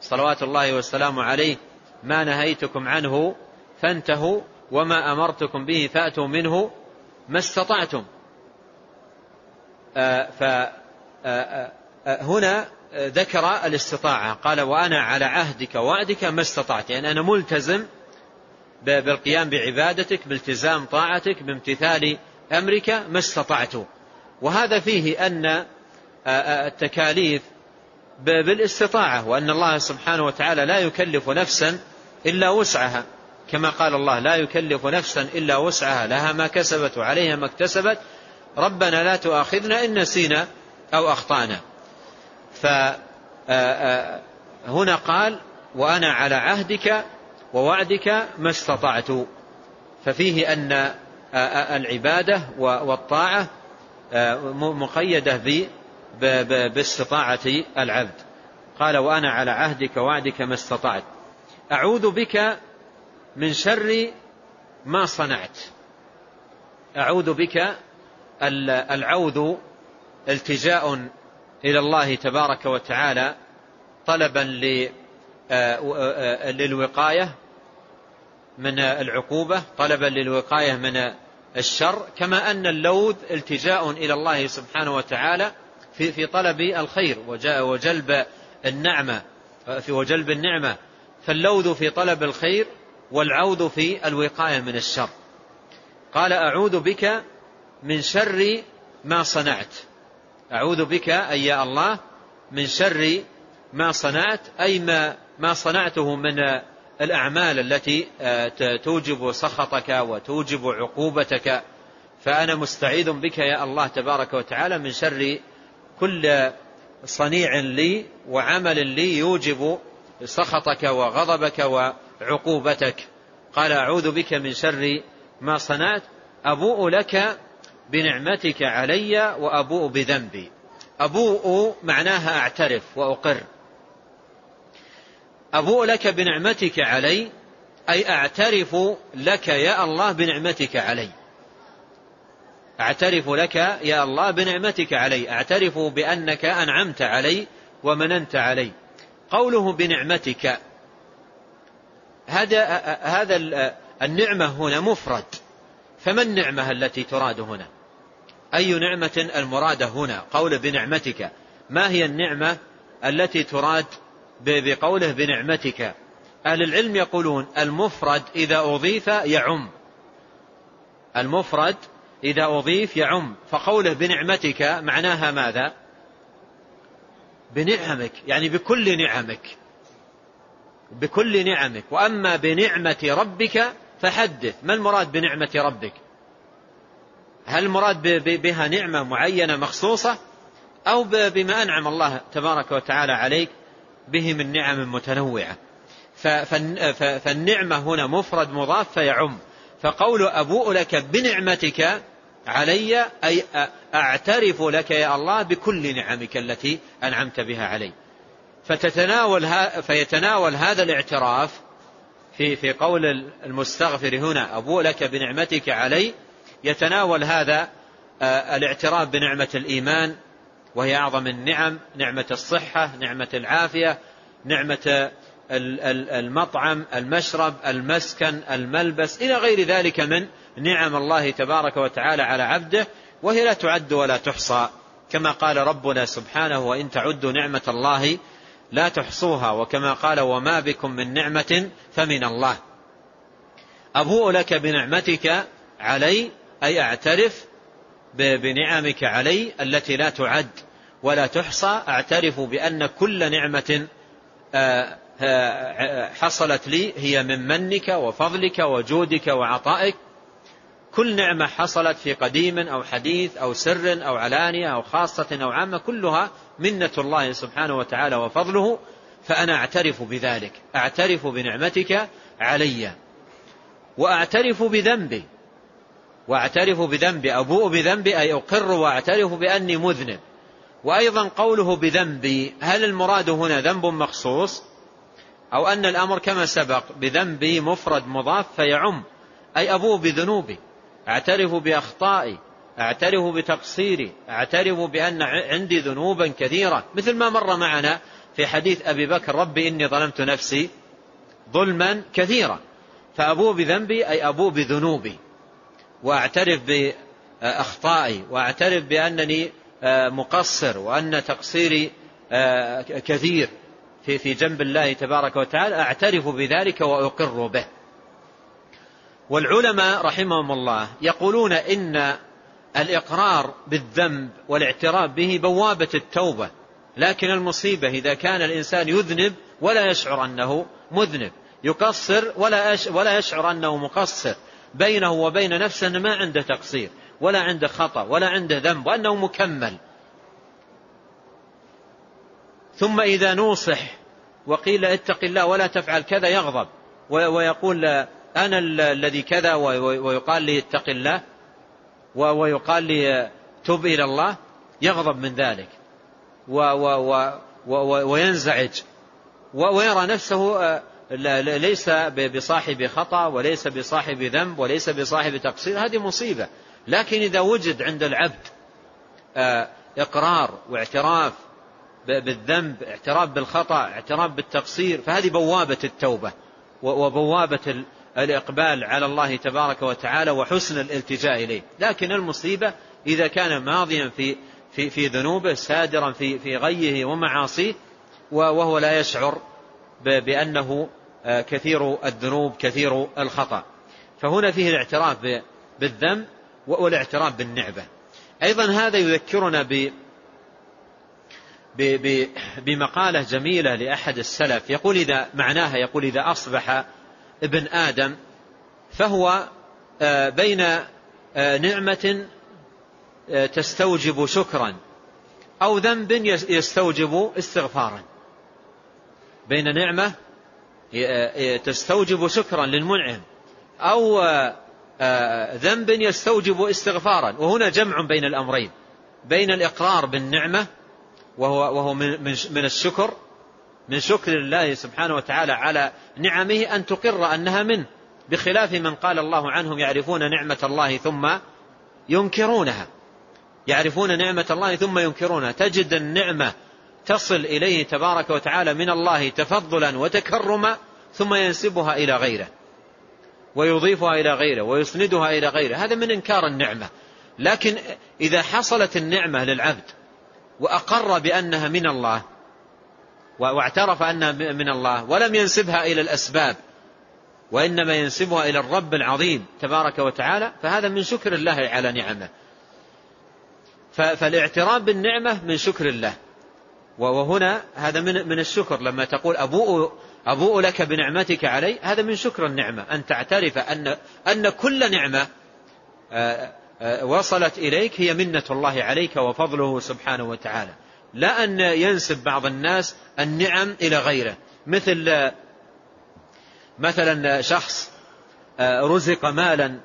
صلوات الله وسلامه عليه ما نهيتكم عنه فانتهوا وما أمرتكم به فأتوا منه ما استطعتم. فهنا ذكر الاستطاعة، قال وأنا على عهدك ووعدك ما استطعت، يعني أنا ملتزم بالقيام بعبادتك بالتزام طاعتك بامتثال أمرك ما استطعت. وهذا فيه أن التكاليف بالاستطاعة، وأن الله سبحانه وتعالى لا يكلف نفسا إلا وسعها، كما قال الله لا يكلف نفسا إلا وسعها لها ما كسبت وعليها ما اكتسبت ربنا لا تؤاخذنا إن نسينا أو أخطأنا. فهنا قال وأنا على عهدك ووعدك ما استطعت، ففيه أن العبادة والطاعة مقيدة باستطاعة العبد. قال وأنا على عهدك ووعدك ما استطعت أعوذ بك من شر ما صنعت. أعوذ بك العوذ التجاء إلى الله تبارك وتعالى طلبا للوقاية من العقوبة، طلبا للوقاية من الشر، كما أن اللوذ التجاء إلى الله سبحانه وتعالى في طلب الخير وجلب النعمة في وجلب النعمة، فاللوذ في طلب الخير والعوذ في الوقاية من الشر. قال أعوذ بك من شر ما صنعت، أعوذ بك أي يا الله من شر ما صنعت، أي ما, ما صنعته من الأعمال التي توجب سخطك وتوجب عقوبتك، فأنا مستعيذ بك يا الله تبارك وتعالى من شر كل صنيع لي وعمل لي يوجب سخطك وغضبك وعقوبتك. قال أعوذ بك من شر ما صنعت، أبوء لك بنعمتك علي وأبوء بذنبي. أبوء معناها أعترف وأقر. أبوء لك بنعمتك علي أي أعترف لك يا الله بنعمتك علي، أعترف لك يا الله بنعمتك علي، أعترف بأنك أنعمت علي ومننت علي. قوله بنعمتك، هذا هذا النعمة هنا مفرد، فما النعمة التي تراد هنا؟ أي نعمة المرادة هنا قول بنعمتك؟ ما هي النعمة التي تراد بقوله بنعمتك؟ أهل العلم يقولون المفرد إذا أضيف يعم، المفرد إذا أضيف يعم، فقوله بنعمتك معناها ماذا؟ بنعمك، يعني بكل نعمك، بكل نعمك. وأما بنعمة ربك فحدث، ما المراد بنعمة ربك؟ هل المراد بها نعمة معينة مخصوصة، أو بما أنعم الله تبارك وتعالى عليك به من نعم متنوعة؟ فالنعمة هنا مفرد مضاف فيعم، فقول أبوء لك بنعمتك علي أي أعترف لك يا الله بكل نعمك التي أنعمت بها علي. فتتناول فيتناول هذا الاعتراف في في قول المستغفر هنا أبوء لك بنعمتك علي، يتناول هذا الاعتراف بنعمة الإيمان وهي أعظم النعم، نعمة الصحة، نعمة العافية، نعمة المطعم، المشرب، المسكن، الملبس، إلى غير ذلك من نعم الله تبارك وتعالى على عبده، وهي لا تعد ولا تحصى، كما قال ربنا سبحانه وإن تعدوا نعمة الله لا تحصوها، وكما قال وما بكم من نعمة فمن الله. أبوء لك بنعمتك علي أي أعترف بنعمك علي التي لا تعد ولا تحصى، أعترف بأن كل نعمة حصلت لي هي من منك وفضلك وجودك وعطائك، كل نعمة حصلت في قديم أو حديث أو سر أو علانية أو خاصة أو عامة، كلها منة الله سبحانه وتعالى وفضله، فأنا أعترف بذلك، أعترف بنعمتك علي. وأعترف بذنبي، وأعترف بذنبي، أبوء بذنبي أي أقر وأعترف بأني مذنب. وأيضا قوله بذنبي، هل المراد هنا ذنب مخصوص، أو أن الأمر كما سبق بذنبي مفرد مضاف فيعم، أي أبوء بذنوبي، أعترف بأخطائي، أعترف بتقصيري، أعترف بأن عندي ذنوبا كثيرة، مثل ما مر معنا في حديث أبي بكر ربي إني ظلمت نفسي ظلما كثيرا، فأبوء بذنبي أي أبوء بذنوبي، وأعترف بأخطائي، وأعترف بأنني مقصر وأن تقصيري كثير في جنب الله تبارك وتعالى، أعترف بذلك وأقر به. والعلماء رحمهم الله يقولون إن الإقرار بالذنب والاعتراف به بوابة التوبة، لكن المصيبة إذا كان الإنسان يذنب ولا يشعر أنه مذنب، يقصر ولا يشعر أنه مقصر، بينه وبين نفسه أنه ما عنده تقصير ولا عنده خطأ ولا عنده ذنب وأنه مكمل. ثم إذا نوصح وقيل اتق الله ولا تفعل كذا يغضب ويقول أنا الذي كذا، ويقال لي اتق الله ويقال لي تب إلى الله، يغضب من ذلك وينزعج ويرى نفسه ليس بصاحب خطأ وليس بصاحب ذنب وليس بصاحب تقصير، هذه مصيبة. لكن إذا وجد عند العبد إقرار واعتراف بالذنب، اعتراف بالخطأ، اعتراف بالتقصير، فهذه بوابة التوبة وبوابة الإقبال على الله تبارك وتعالى وحسن الالتجاء إليه. لكن المصيبة إذا كان ماضيا في في في ذنوبه، سادرا في في غيه ومعاصيه، وهو لا يشعر بأنه كثير الذنوب كثير الخطأ. فهنا فيه الاعتراف بالذنب والاعتراف بالنعمة. أيضا هذا يذكرنا ب بمقالة جميلة لأحد السلف، يقول إذا معناها يقول إذا أصبح ابن آدم فهو بين نعمة تستوجب شكرا أو ذنب يستوجب استغفارا، بين نعمة تستوجب شكرا للمنعم أو ذنب يستوجب استغفارا. وهنا جمع بين الأمرين، بين الإقرار بالنعمة وهو وهو من الشكر، من شكر الله سبحانه وتعالى على نعمه أن تقر أنها منه، بخلاف من قال الله عنهم يعرفون نعمة الله ثم ينكرونها، يعرفون نعمة الله ثم ينكرونها. تجد النعمة تصل إليه تبارك وتعالى من الله تفضلا وتكرما، ثم ينسبها إلى غيره ويضيفها إلى غيره ويسندها إلى غيره، هذا من إنكار النعمة. لكن إذا حصلت النعمة للعبد وأقر بأنها من الله واعترف أنها من الله ولم ينسبها إلى الأسباب، وإنما ينسبها إلى الرب العظيم تبارك وتعالى، فهذا من شكر الله على نعمه. فالاعتراف بالنعمة من شكر الله، وهنا هذا من الشكر. لما تقول أبوء, أبوء لك بنعمتك علي، هذا من شكر النعمة، أن تعترف أن, أن كل نعمة وصلت إليك هي منة الله عليك وفضله سبحانه وتعالى، لا أن ينسب بعض الناس النعم إلى غيره. مثل مثلا شخص رزق مالا،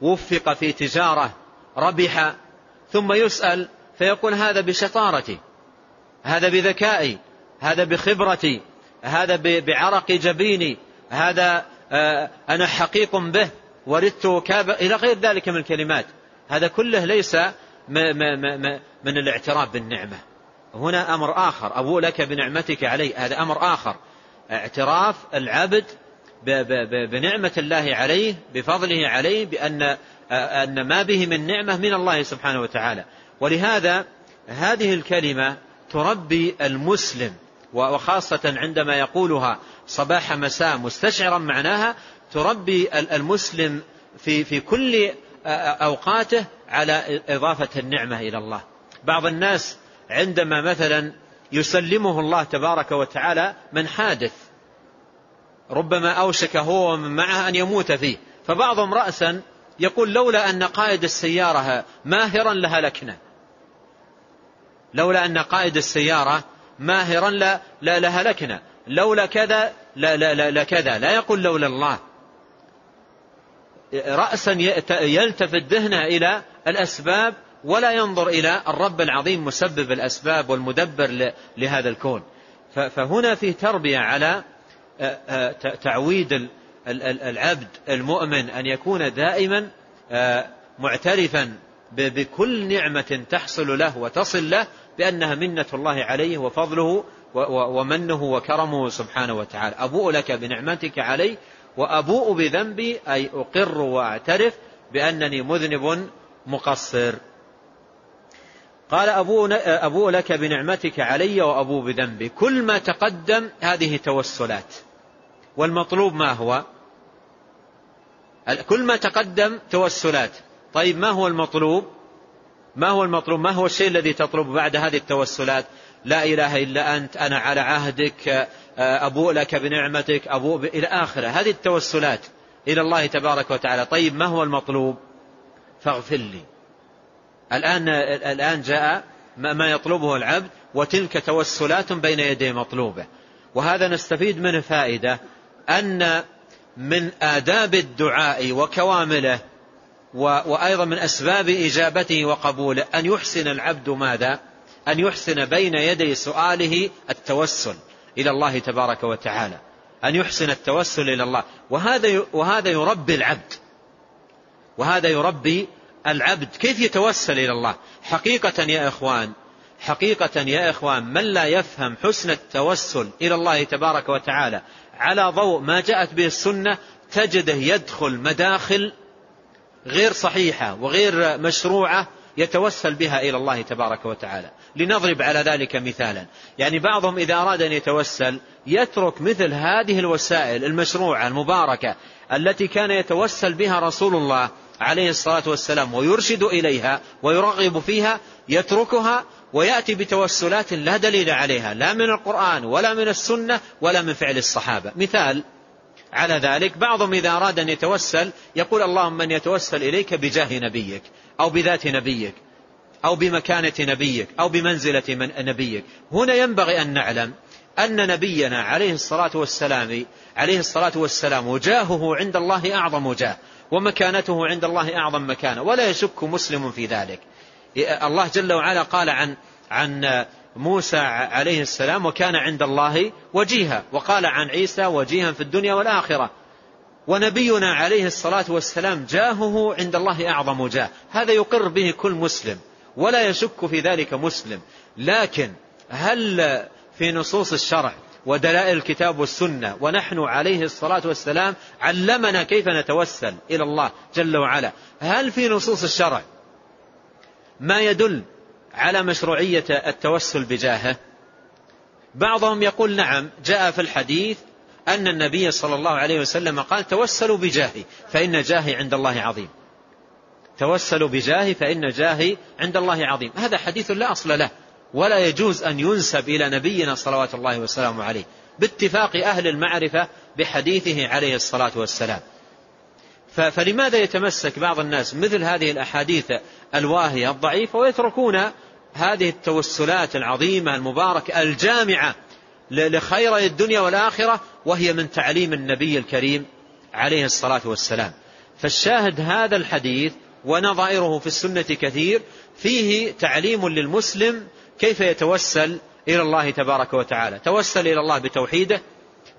وفق في تجارة، ربح، ثم يسأل فيقول هذا بشطارتي، هذا بذكائي، هذا بخبرتي، هذا بعرق جبيني، هذا أنا حقيق به وردته كابا، إلى غير ذلك من الكلمات. هذا كله ليس من الاعتراف بالنعمة. هنا أمر آخر، أبوء لك بنعمتك علي، هذا أمر آخر، اعتراف العبد بنعمة الله عليه، بفضله عليه، بأن أن ما به من نعمة من الله سبحانه وتعالى. ولهذا هذه الكلمة تربي المسلم، وخاصة عندما يقولها صباح مساء مستشعرا معناها، تربي المسلم في في كل أوقاته على إضافة النعمة إلى الله. بعض الناس عندما مثلا يسلمه الله تبارك وتعالى من حادث ربما أوشك هو ومن معه أن يموت فيه، فبعضهم رأسا يقول لولا أن قائد السيارة ماهرا لهلكنا، لولا أن قائد السيارة ماهرا لا لا لهلكنا، لولا كذا لا لا لا لكذا، لا يقول لولا الله. رأسا يلتفت ذهنه إلى الأسباب ولا ينظر إلى الرب العظيم مسبب الأسباب والمدبر لهذا الكون. فهنا في تربية على تعويد العبد المؤمن أن يكون دائما معترفا بكل نعمة تحصل له وتصل له بأنها منة الله عليه وفضله ومنه وكرمه سبحانه وتعالى. أبوء لك بنعمتك علي، وأبوء بذنبي، أي أقر وأعترف بأنني مذنب مقصر. قال أبوء لك بنعمتك علي وأبوء بذنبي. كل ما تقدم هذه توسلات، والمطلوب ما هو؟ كل ما تقدم توسلات. طيب ما هو المطلوب؟ ما هو المطلوب؟ ما هو الشيء الذي تطلب بعد هذه التوسلات؟ لا إله إلا أنت، أنا على عهدك، أبوء لك بنعمتك، أبوء ب... إلى آخره، هذه التوسلات إلى الله تبارك وتعالى. طيب ما هو المطلوب؟ فاغفر لي. الآن الآن جاء ما يطلبه العبد، وتلك توسلات بين يدي مطلوبه. وهذا نستفيد منه فائدة، أن من آداب الدعاء وكوامله وأيضا من أسباب إجابته وقبوله أن يحسن العبد ماذا؟ أن يحسن بين يدي سؤاله التوسل إلى الله تبارك وتعالى، أن يحسن التوسل إلى الله. وهذا وهذا يربي العبد وهذا يربي العبد كيف يتوسل إلى الله. حقيقة يا إخوان حقيقة يا إخوان من لا يفهم حسن التوسل إلى الله تبارك وتعالى على ضوء ما جاءت به السنة تجده يدخل مداخل غير صحيحة وغير مشروعة يتوسل بها إلى الله تبارك وتعالى. لنضرب على ذلك مثالا. يعني بعضهم إذا أراد أن يتوسل يترك مثل هذه الوسائل المشروعة المباركة التي كان يتوسل بها رسول الله عليه الصلاة والسلام ويرشد إليها ويرغب فيها، يتركها ويأتي بتوسلات لا دليل عليها، لا من القرآن ولا من السنة ولا من فعل الصحابة. مثال على ذلك بعضهم إذا أراد أن يتوسل يقول اللهم من يتوسل إليك بجاه نبيك أو بذات نبيك أو بمكانة نبيك أو بمنزلة من نبيك. هنا ينبغي أن نعلم أن نبينا عليه الصلاة والسلام عليه الصلاة والسلام جاهه عند الله أعظم جاه ومكانته عند الله أعظم مكانة، ولا يشك مسلم في ذلك. الله جل وعلا قال عن عن موسى عليه السلام وكان عند الله وجيها، وقال عن عيسى وجيها في الدنيا والآخرة. ونبينا عليه الصلاة والسلام جاهه عند الله أعظم جاه، هذا يقر به كل مسلم ولا يشك في ذلك مسلم. لكن هل في نصوص الشرع ودلائل الكتاب والسنة ونحن عليه الصلاة والسلام علمنا كيف نتوسل إلى الله جل وعلا، هل في نصوص الشرع ما يدل على مشروعية التوسل بجاهه؟ بعضهم يقول نعم جاء في الحديث أن النبي صلى الله عليه وسلم قال توسلوا بجاهي فإن جاهي عند الله عظيم، توسلوا بجاهي فإن جاهي عند الله عظيم. هذا حديث لا أصل له ولا يجوز أن ينسب إلى نبينا صلوات الله وسلامه عليه باتفاق أهل المعرفة بحديثه عليه الصلاة والسلام. فلماذا يتمسك بعض الناس مثل هذه الأحاديث الواهية الضعيفة ويتركون هذه التوسلات العظيمة المباركة الجامعة لخير الدنيا والآخرة وهي من تعليم النبي الكريم عليه الصلاة والسلام؟ فالشاهد هذا الحديث ونظائره في السنة كثير فيه تعليم للمسلم كيف يتوسل إلى الله تبارك وتعالى. توسل إلى الله بتوحيده،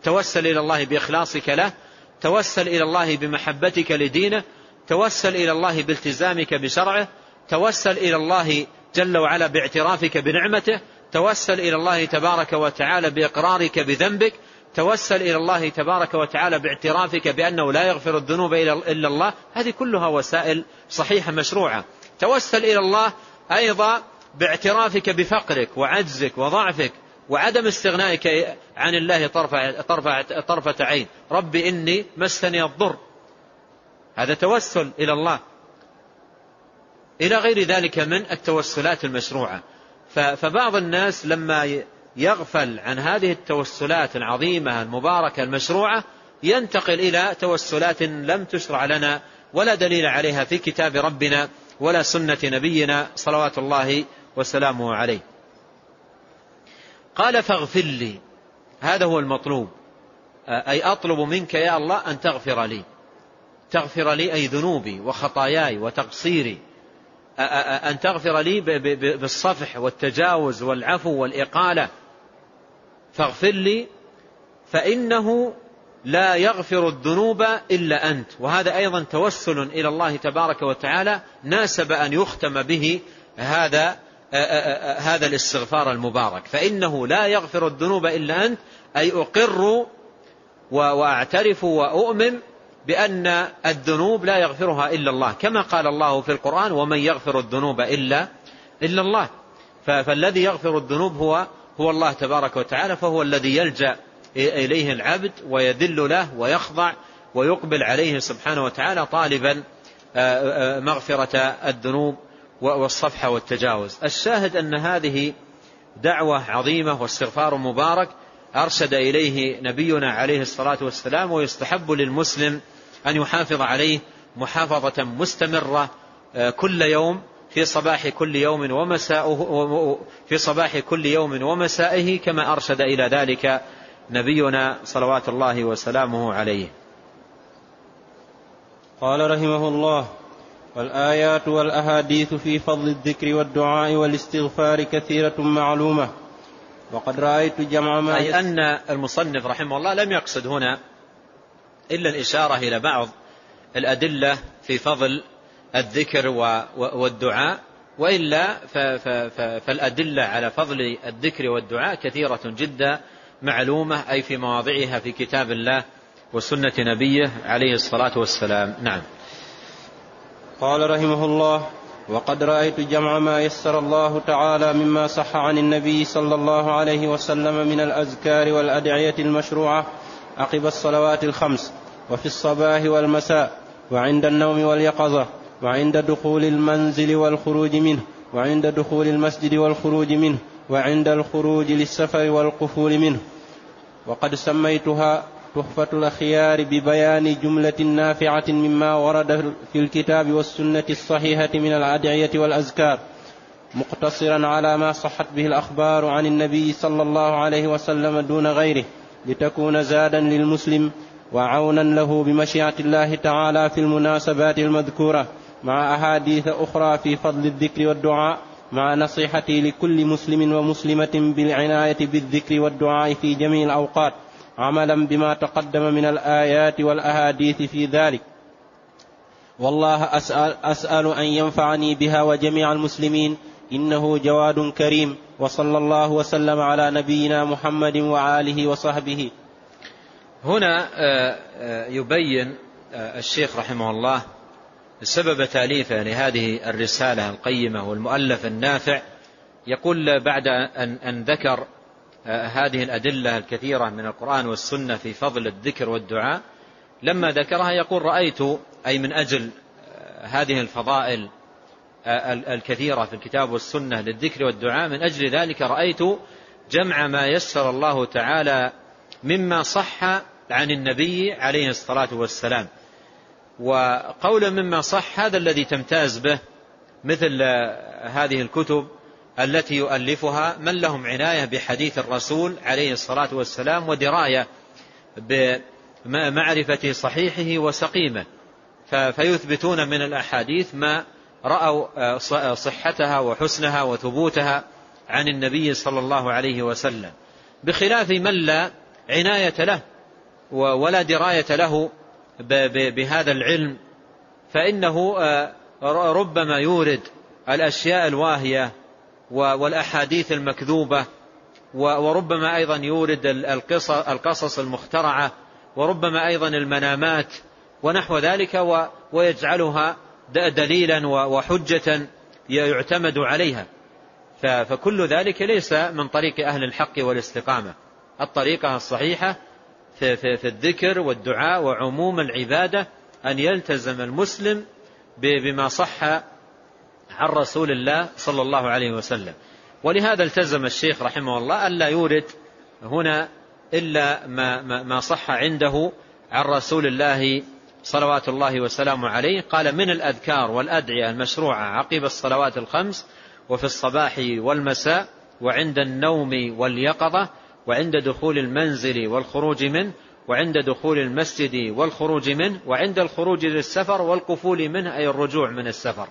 توسل إلى الله بإخلاصك له، توسل إلى الله بمحبتك لدينه، توسل إلى الله بالتزامك بشرعه، توسل إلى الله جل وعلا باعترافك بنعمته، توسل إلى الله تبارك وتعالى بإقرارك بذنبك، توسل إلى الله تبارك وتعالى باعترافك بأنه لا يغفر الذنوب إلا الله. هذه كلها وسائل صحيحة مشروعة. توسل إلى الله أيضا باعترافك بفقرك وعجزك وضعفك وعدم استغنائك عن الله طرفة عين، رب إني مسني الضر. هذا توسل إلى الله، إلى غير ذلك من التوسلات المشروعة. فبعض الناس لما يغفل عن هذه التوسلات العظيمة المباركة المشروعة ينتقل إلى توسلات لم تشرع لنا ولا دليل عليها في كتاب ربنا ولا سنة نبينا صلوات الله وسلامه عليه. قال فاغفر لي، هذا هو المطلوب، أي أطلب منك يا الله أن تغفر لي، تغفر لي أي ذنوبي وخطاياي وتقصيري، أن تغفر لي بالصفح والتجاوز والعفو والإقالة. فاغفر لي فإنه لا يغفر الذنوب إلا أنت. وهذا أيضا توسل إلى الله تبارك وتعالى، ناسب أن يختم به هذا هذا الاستغفار المبارك. فإنه لا يغفر الذنوب إلا أنت، أي أقر وأعترف وأؤمن بأن الذنوب لا يغفرها إلا الله، كما قال الله في القرآن ومن يغفر الذنوب إلا إلا الله. فالذي يغفر الذنوب هو هو الله تبارك وتعالى، فهو الذي يلجأ إليه العبد ويذل له ويخضع ويقبل عليه سبحانه وتعالى طالبا مغفرة الذنوب والصفحة والتجاوز. الشاهد أن هذه دعوة عظيمة واستغفار مبارك أرشد إليه نبينا عليه الصلاة والسلام، ويستحب للمسلم أن يحافظ عليه محافظة مستمرة كل يوم في صباح كل يوم ومساءه في صباح كل يوم ومسائه، كما أرشد إلى ذلك نبينا صلوات الله وسلامه عليه. قال رحمه الله: والآيات والأحاديث في فضل الذكر والدعاء والاستغفار كثيرة معلومة، وقد رأيت جمع ما أي أن المصنف رحمه الله لم يقصد هنا إلا الإشارة إلى بعض الأدلة في فضل الذكر والدعاء، وإلا فالأدلة على فضل الذكر والدعاء كثيرة جدا معلومة، أي في مواضعها في كتاب الله وسنة نبيه عليه الصلاة والسلام. نعم. قال رحمه الله: وقد رأيت جمع ما يسر الله تعالى مما صح عن النبي صلى الله عليه وسلم من الأذكار والأدعية المشروعة عقب الصلوات الخمس وفي الصباح والمساء وعند النوم واليقظة وعند دخول المنزل والخروج منه وعند دخول المسجد والخروج منه وعند الخروج للسفر والقفول منه. وقد سميتها تحفة الأخيار ببيان جملة نافعة مما ورد في الكتاب والسنة الصحيحة من الأدعية والأذكار، مقتصرا على ما صحت به الأخبار عن النبي صلى الله عليه وسلم دون غيره، لتكون زادا للمسلم وعونا له بمشيئة الله تعالى في المناسبات المذكورة، مع أحاديث أخرى في فضل الذكر والدعاء، مع نصيحتي لكل مسلم ومسلمة بالعناية بالذكر والدعاء في جميع الأوقات، عملا بما تقدم من الآيات والأحاديث في ذلك. والله أسأل, أسأل أن ينفعني بها وجميع المسلمين، إنه جواد كريم. وصلى الله وسلم على نبينا محمد وآله وصحبه. هنا يبين الشيخ رحمه الله سبب تأليفه لهذه الرسالة القيمة والمؤلف النافع. يقول بعد أن ذكر هذه الأدلة الكثيرة من القرآن والسنة في فضل الذكر والدعاء، لما ذكرها يقول: رأيت، أي من أجل هذه الفضائل الكثيرة في الكتاب والسنة للذكر والدعاء، من أجل ذلك رأيت جمع ما يسر الله تعالى مما صح عن النبي عليه الصلاة والسلام. وقول مما صح، هذا الذي تمتاز به مثل هذه الكتب التي يؤلفها من لهم عناية بحديث الرسول عليه الصلاة والسلام ودراية بمعرفة صحيحه وسقيمه، فيثبتون من الأحاديث ما رأوا صحتها وحسنها وثبوتها عن النبي صلى الله عليه وسلم، بخلاف من لا عناية له ولا دراية له بهذا العلم، فإنه ربما يورد الأشياء الواهية والأحاديث المكذوبة، وربما أيضا يورد القصص المخترعة، وربما أيضا المنامات ونحو ذلك، ويجعلها دليلا وحجة يعتمد عليها. فكل ذلك ليس من طريق أهل الحق والاستقامة. الطريقة الصحيحة في الذكر والدعاء وعموم العبادة أن يلتزم المسلم بما صح عن رسول الله صلى الله عليه وسلم. ولهذا التزم الشيخ رحمه الله ألا يورد هنا إلا ما, ما صح عنده عن رسول الله صلوات الله وسلامه عليه. قال: من الأذكار والأدعية المشروعة عقب الصلوات الخمس وفي الصباح والمساء وعند النوم واليقظة وعند دخول المنزل والخروج منه وعند دخول المسجد والخروج منه وعند الخروج للسفر والقفول منه، أي الرجوع من السفر.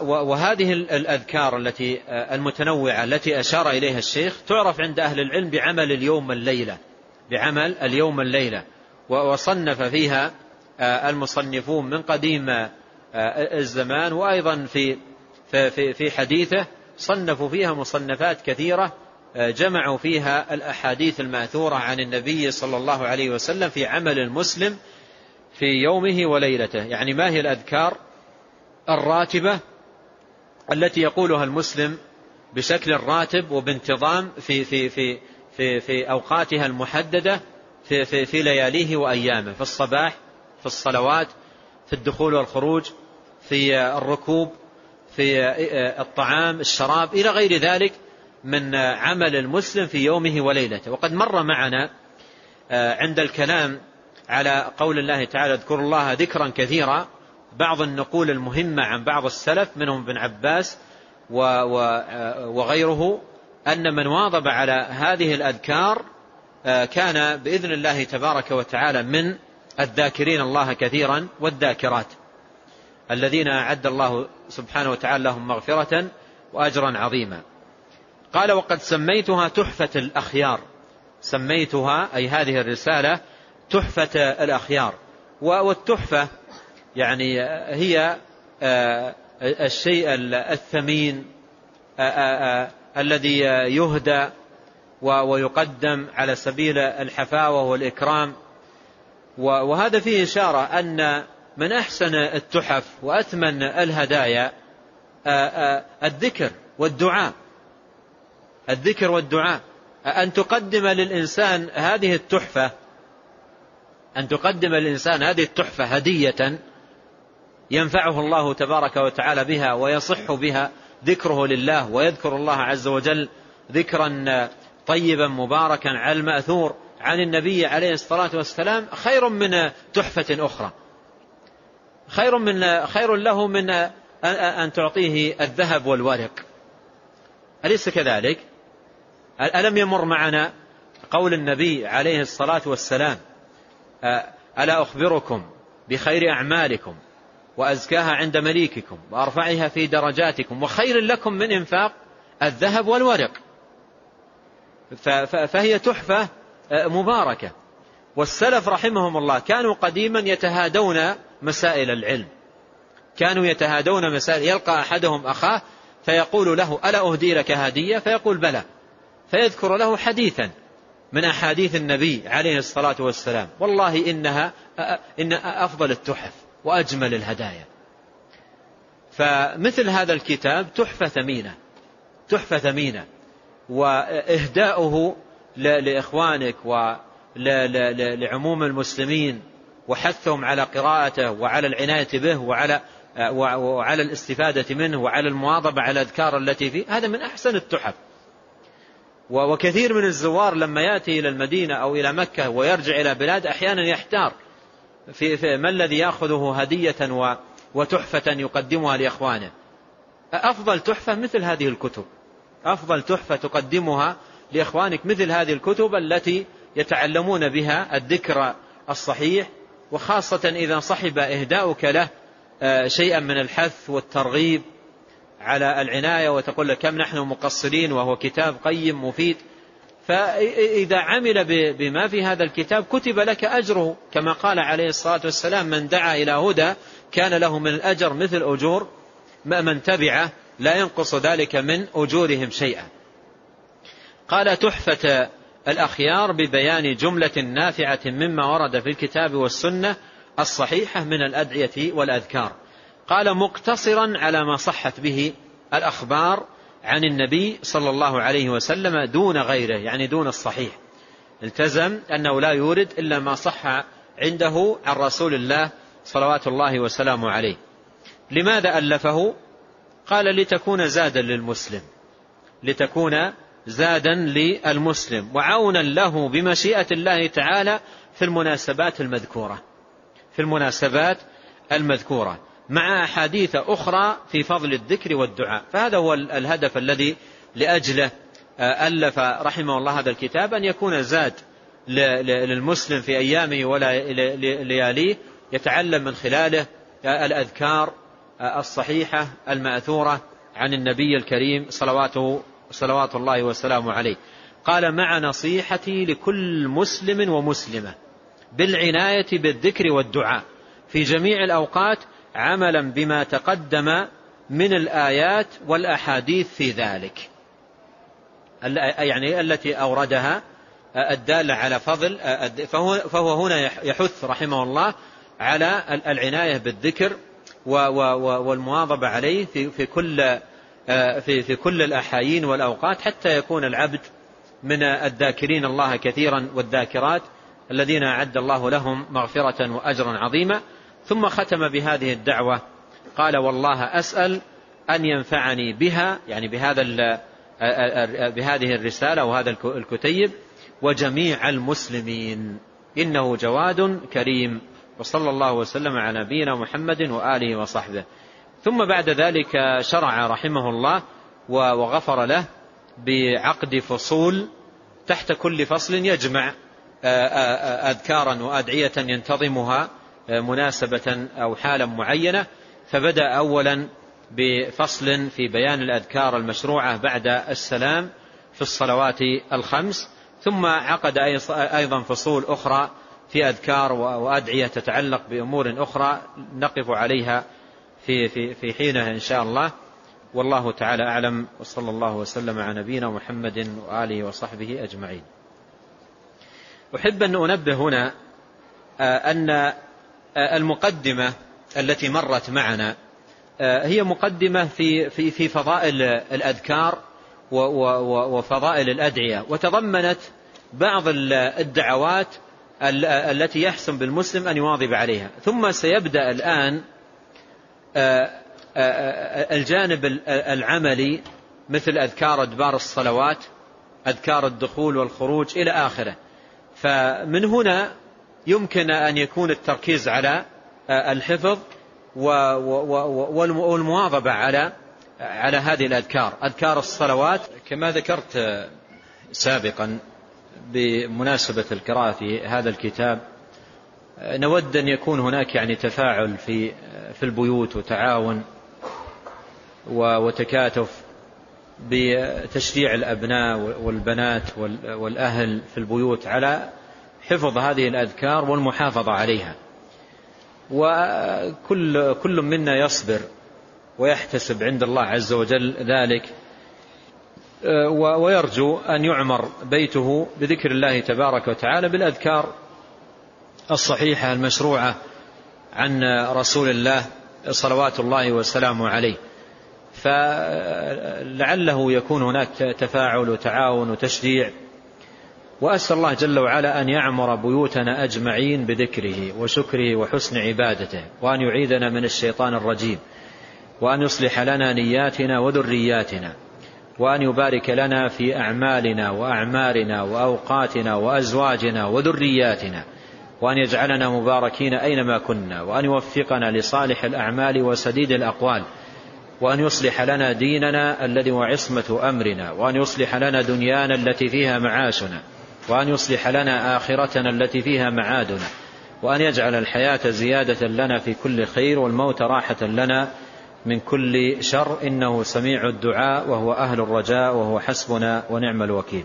وهذه الأذكار التي المتنوعة التي أشار إليها الشيخ تعرف عند أهل العلم بعمل اليوم والليلة، بعمل اليوم والليلة. وصنف فيها المصنفون من قديم الزمان، وأيضا في في حديثه صنفوا فيها مصنفات كثيرة جمعوا فيها الأحاديث المأثورة عن النبي صلى الله عليه وسلم في عمل المسلم في يومه وليلته. يعني ما هي الأذكار الراتبة التي يقولها المسلم بشكل راتب وبانتظام في في في في في أوقاتها المحددة في في في لياليه وأيامه، في الصباح، في الصلوات، في الدخول والخروج، في الركوب، في الطعام، الشراب، إلى غير ذلك من عمل المسلم في يومه وليلته. وقد مر معنا عند الكلام على قول الله تعالى: اذكروا الله ذكرا كثيرا، بعض النقول المهمة عن بعض السلف منهم ابن عباس وغيره أن من واظب على هذه الأذكار كان بإذن الله تبارك وتعالى من الذاكرين الله كثيرا والذاكرات، الذين أعد الله سبحانه وتعالى لهم مغفرة وأجرا عظيما. قال: وقد سميتها تحفة الأخيار، سميتها أي هذه الرسالة تحفة الأخيار. والتحفة يعني هي الشيء الثمين الذي يهدى ويقدم على سبيل الحفاوة والإكرام. وهذا فيه إشارة أن من أحسن التحف وأثمن الهدايا الذكر والدعاء، الذكر والدعاء أن تقدم للإنسان هذه التحفة، أن تقدم للإنسان هذه التحفة هدية ينفعه الله تبارك وتعالى بها ويصح بها ذكره لله، ويذكر الله عز وجل ذكرا طيبا مباركا على المأثور عن النبي عليه الصلاة والسلام، خير من تحفة أخرى، خير من خير له من أن تعطيه الذهب والورق. أليس كذلك؟ ألم يمر معنا قول النبي عليه الصلاة والسلام: ألا أخبركم بخير أعمالكم وأزكاها عند مليككم وأرفعها في درجاتكم وخير لكم من إنفاق الذهب والورق. فهي تحفة مباركة. والسلف رحمهم الله كانوا قديما يتهادون مسائل العلم، كانوا يتهادون مسائل، يلقى أحدهم أخاه فيقول له: ألا أهدي لك هدية؟ فيقول: بلى، فيذكر له حديثا من أحاديث النبي عليه الصلاة والسلام، والله إنها إن أفضل التحف وأجمل الهدايا. فمثل هذا الكتاب تحفة ثمينة، تحفة ثمينة، وإهداؤه لإخوانك ولعموم المسلمين وحثهم على قراءته وعلى العناية به وعلى وعلى الاستفادة منه وعلى المواظبة على الأذكار التي فيه، هذا من أحسن التحف. وكثير من الزوار لما يأتي إلى المدينة أو إلى مكة ويرجع إلى بلاد أحيانا يحتار في ما الذي يأخذه هدية وتحفة يقدمها لإخوانه. أفضل تحفة مثل هذه الكتب، أفضل تحفة تقدمها لإخوانك مثل هذه الكتب التي يتعلمون بها الذكر الصحيح، وخاصة إذا صحب إهداؤك له شيئا من الحث والترغيب على العناية، وتقول له: كم نحن مقصرين، وهو كتاب قيم مفيد. فإذا عمل بما في هذا الكتاب كتب لك أجره، كما قال عليه الصلاة والسلام: من دعا إلى هدى كان له من الأجر مثل أجور من تبعه لا ينقص ذلك من أجورهم شيئا. قال: تحفة الأخيار ببيان جملة نافعة مما ورد في الكتاب والسنة الصحيحة من الأدعية والأذكار. قال: مقتصرا على ما صحت به الأخبار عن النبي صلى الله عليه وسلم دون غيره، يعني دون الصحيح، التزم أنه لا يورد إلا ما صح عنده عن رسول الله صلوات الله وسلامه عليه. لماذا ألفه؟ قال: لتكون زادا للمسلم، لتكون زادا للمسلم وعونا له بمشيئة الله تعالى في المناسبات المذكورة، في المناسبات المذكورة مع أحاديث أخرى في فضل الذكر والدعاء. فهذا هو الهدف الذي لأجله ألف رحمه الله هذا الكتاب، أن يكون زاد للمسلم في أيامه ولياليه، يتعلم من خلاله الأذكار الصحيحة المأثورة عن النبي الكريم صلواته صلوات الله وسلامه عليه. قال: مع نصيحتي لكل مسلم ومسلمة بالعناية بالذكر والدعاء في جميع الأوقات، عملا بما تقدم من الآيات والأحاديث في ذلك، يعني التي أوردها الدالة على فضل. فهو هنا يحث رحمه الله على العناية بالذكر والمواظبة عليه في كل في في كل الأحايين والأوقات، حتى يكون العبد من الذاكرين الله كثيرا والذاكرات الذين أعد الله لهم مغفرة وأجرا عظيما. ثم ختم بهذه الدعوة، قال: والله أسأل أن ينفعني بها، يعني بهذا بهذه الرسالة وهذا الكتيب، وجميع المسلمين، إنه جواد كريم. وصلى الله وسلم على نبينا محمد وآله وصحبه. ثم بعد ذلك شرع رحمه الله وغفر له بعقد فصول، تحت كل فصل يجمع أذكارا وأدعية ينتظمها مناسبة أو حالا معينة. فبدأ أولا بفصل في بيان الأذكار المشروعة بعد السلام في الصلوات الخمس. ثم عقد أيضا فصول أخرى في أذكار وأدعية تتعلق بأمور أخرى نقف عليها في, في, في حينها إن شاء الله. والله تعالى أعلم، وصلى الله وسلم على نبينا محمد وآله وصحبه أجمعين. أحب أن أنبه هنا أن المقدمة التي مرت معنا هي مقدمة في, في, في فضائل الأذكار وفضائل الأدعية، وتضمنت بعض الدعوات التي يحسن بالمسلم أن يواظب عليها. ثم سيبدأ الآن الجانب العملي مثل أذكار أدبار الصلوات، أذكار الدخول والخروج إلى آخره. فمن هنا يمكن أن يكون التركيز على الحفظ والمواظبة على على هذه الأذكار، أذكار الصلوات. كما ذكرت سابقا بمناسبة القراءة في هذا الكتاب، نود أن يكون هناك يعني تفاعل في في البيوت وتعاون وتكاتف بتشجيع الأبناء والبنات والأهل في البيوت على حفظ هذه الأذكار والمحافظة عليها، وكل كل منا يصبر ويحتسب عند الله عز وجل ذلك، ويرجو أن يعمر بيته بذكر الله تبارك وتعالى بالأذكار الصحيحة المشروعة عن رسول الله صلوات الله وسلامه عليه. فلعله يكون هناك تفاعل وتعاون وتشجيع، وأسأل الله جل وعلا أن يعمر بيوتنا أجمعين بذكره وشكره وحسن عبادته، وأن يعيذنا من الشيطان الرجيم، وأن يصلح لنا نياتنا وذرياتنا، وأن يبارك لنا في أعمالنا وأعمارنا وأوقاتنا وأزواجنا وذرياتنا، وأن يجعلنا مباركين أينما كنا، وأن يوفقنا لصالح الأعمال وسديد الأقوال، وأن يصلح لنا ديننا الذي هو عصمة أمرنا، وأن يصلح لنا دنيانا التي فيها معاشنا، وأن يصلح لنا آخرتنا التي فيها معادنا، وأن يجعل الحياة زيادة لنا في كل خير، والموت راحة لنا من كل شر، إنه سميع الدعاء وهو أهل الرجاء، وهو حسبنا ونعم الوكيل.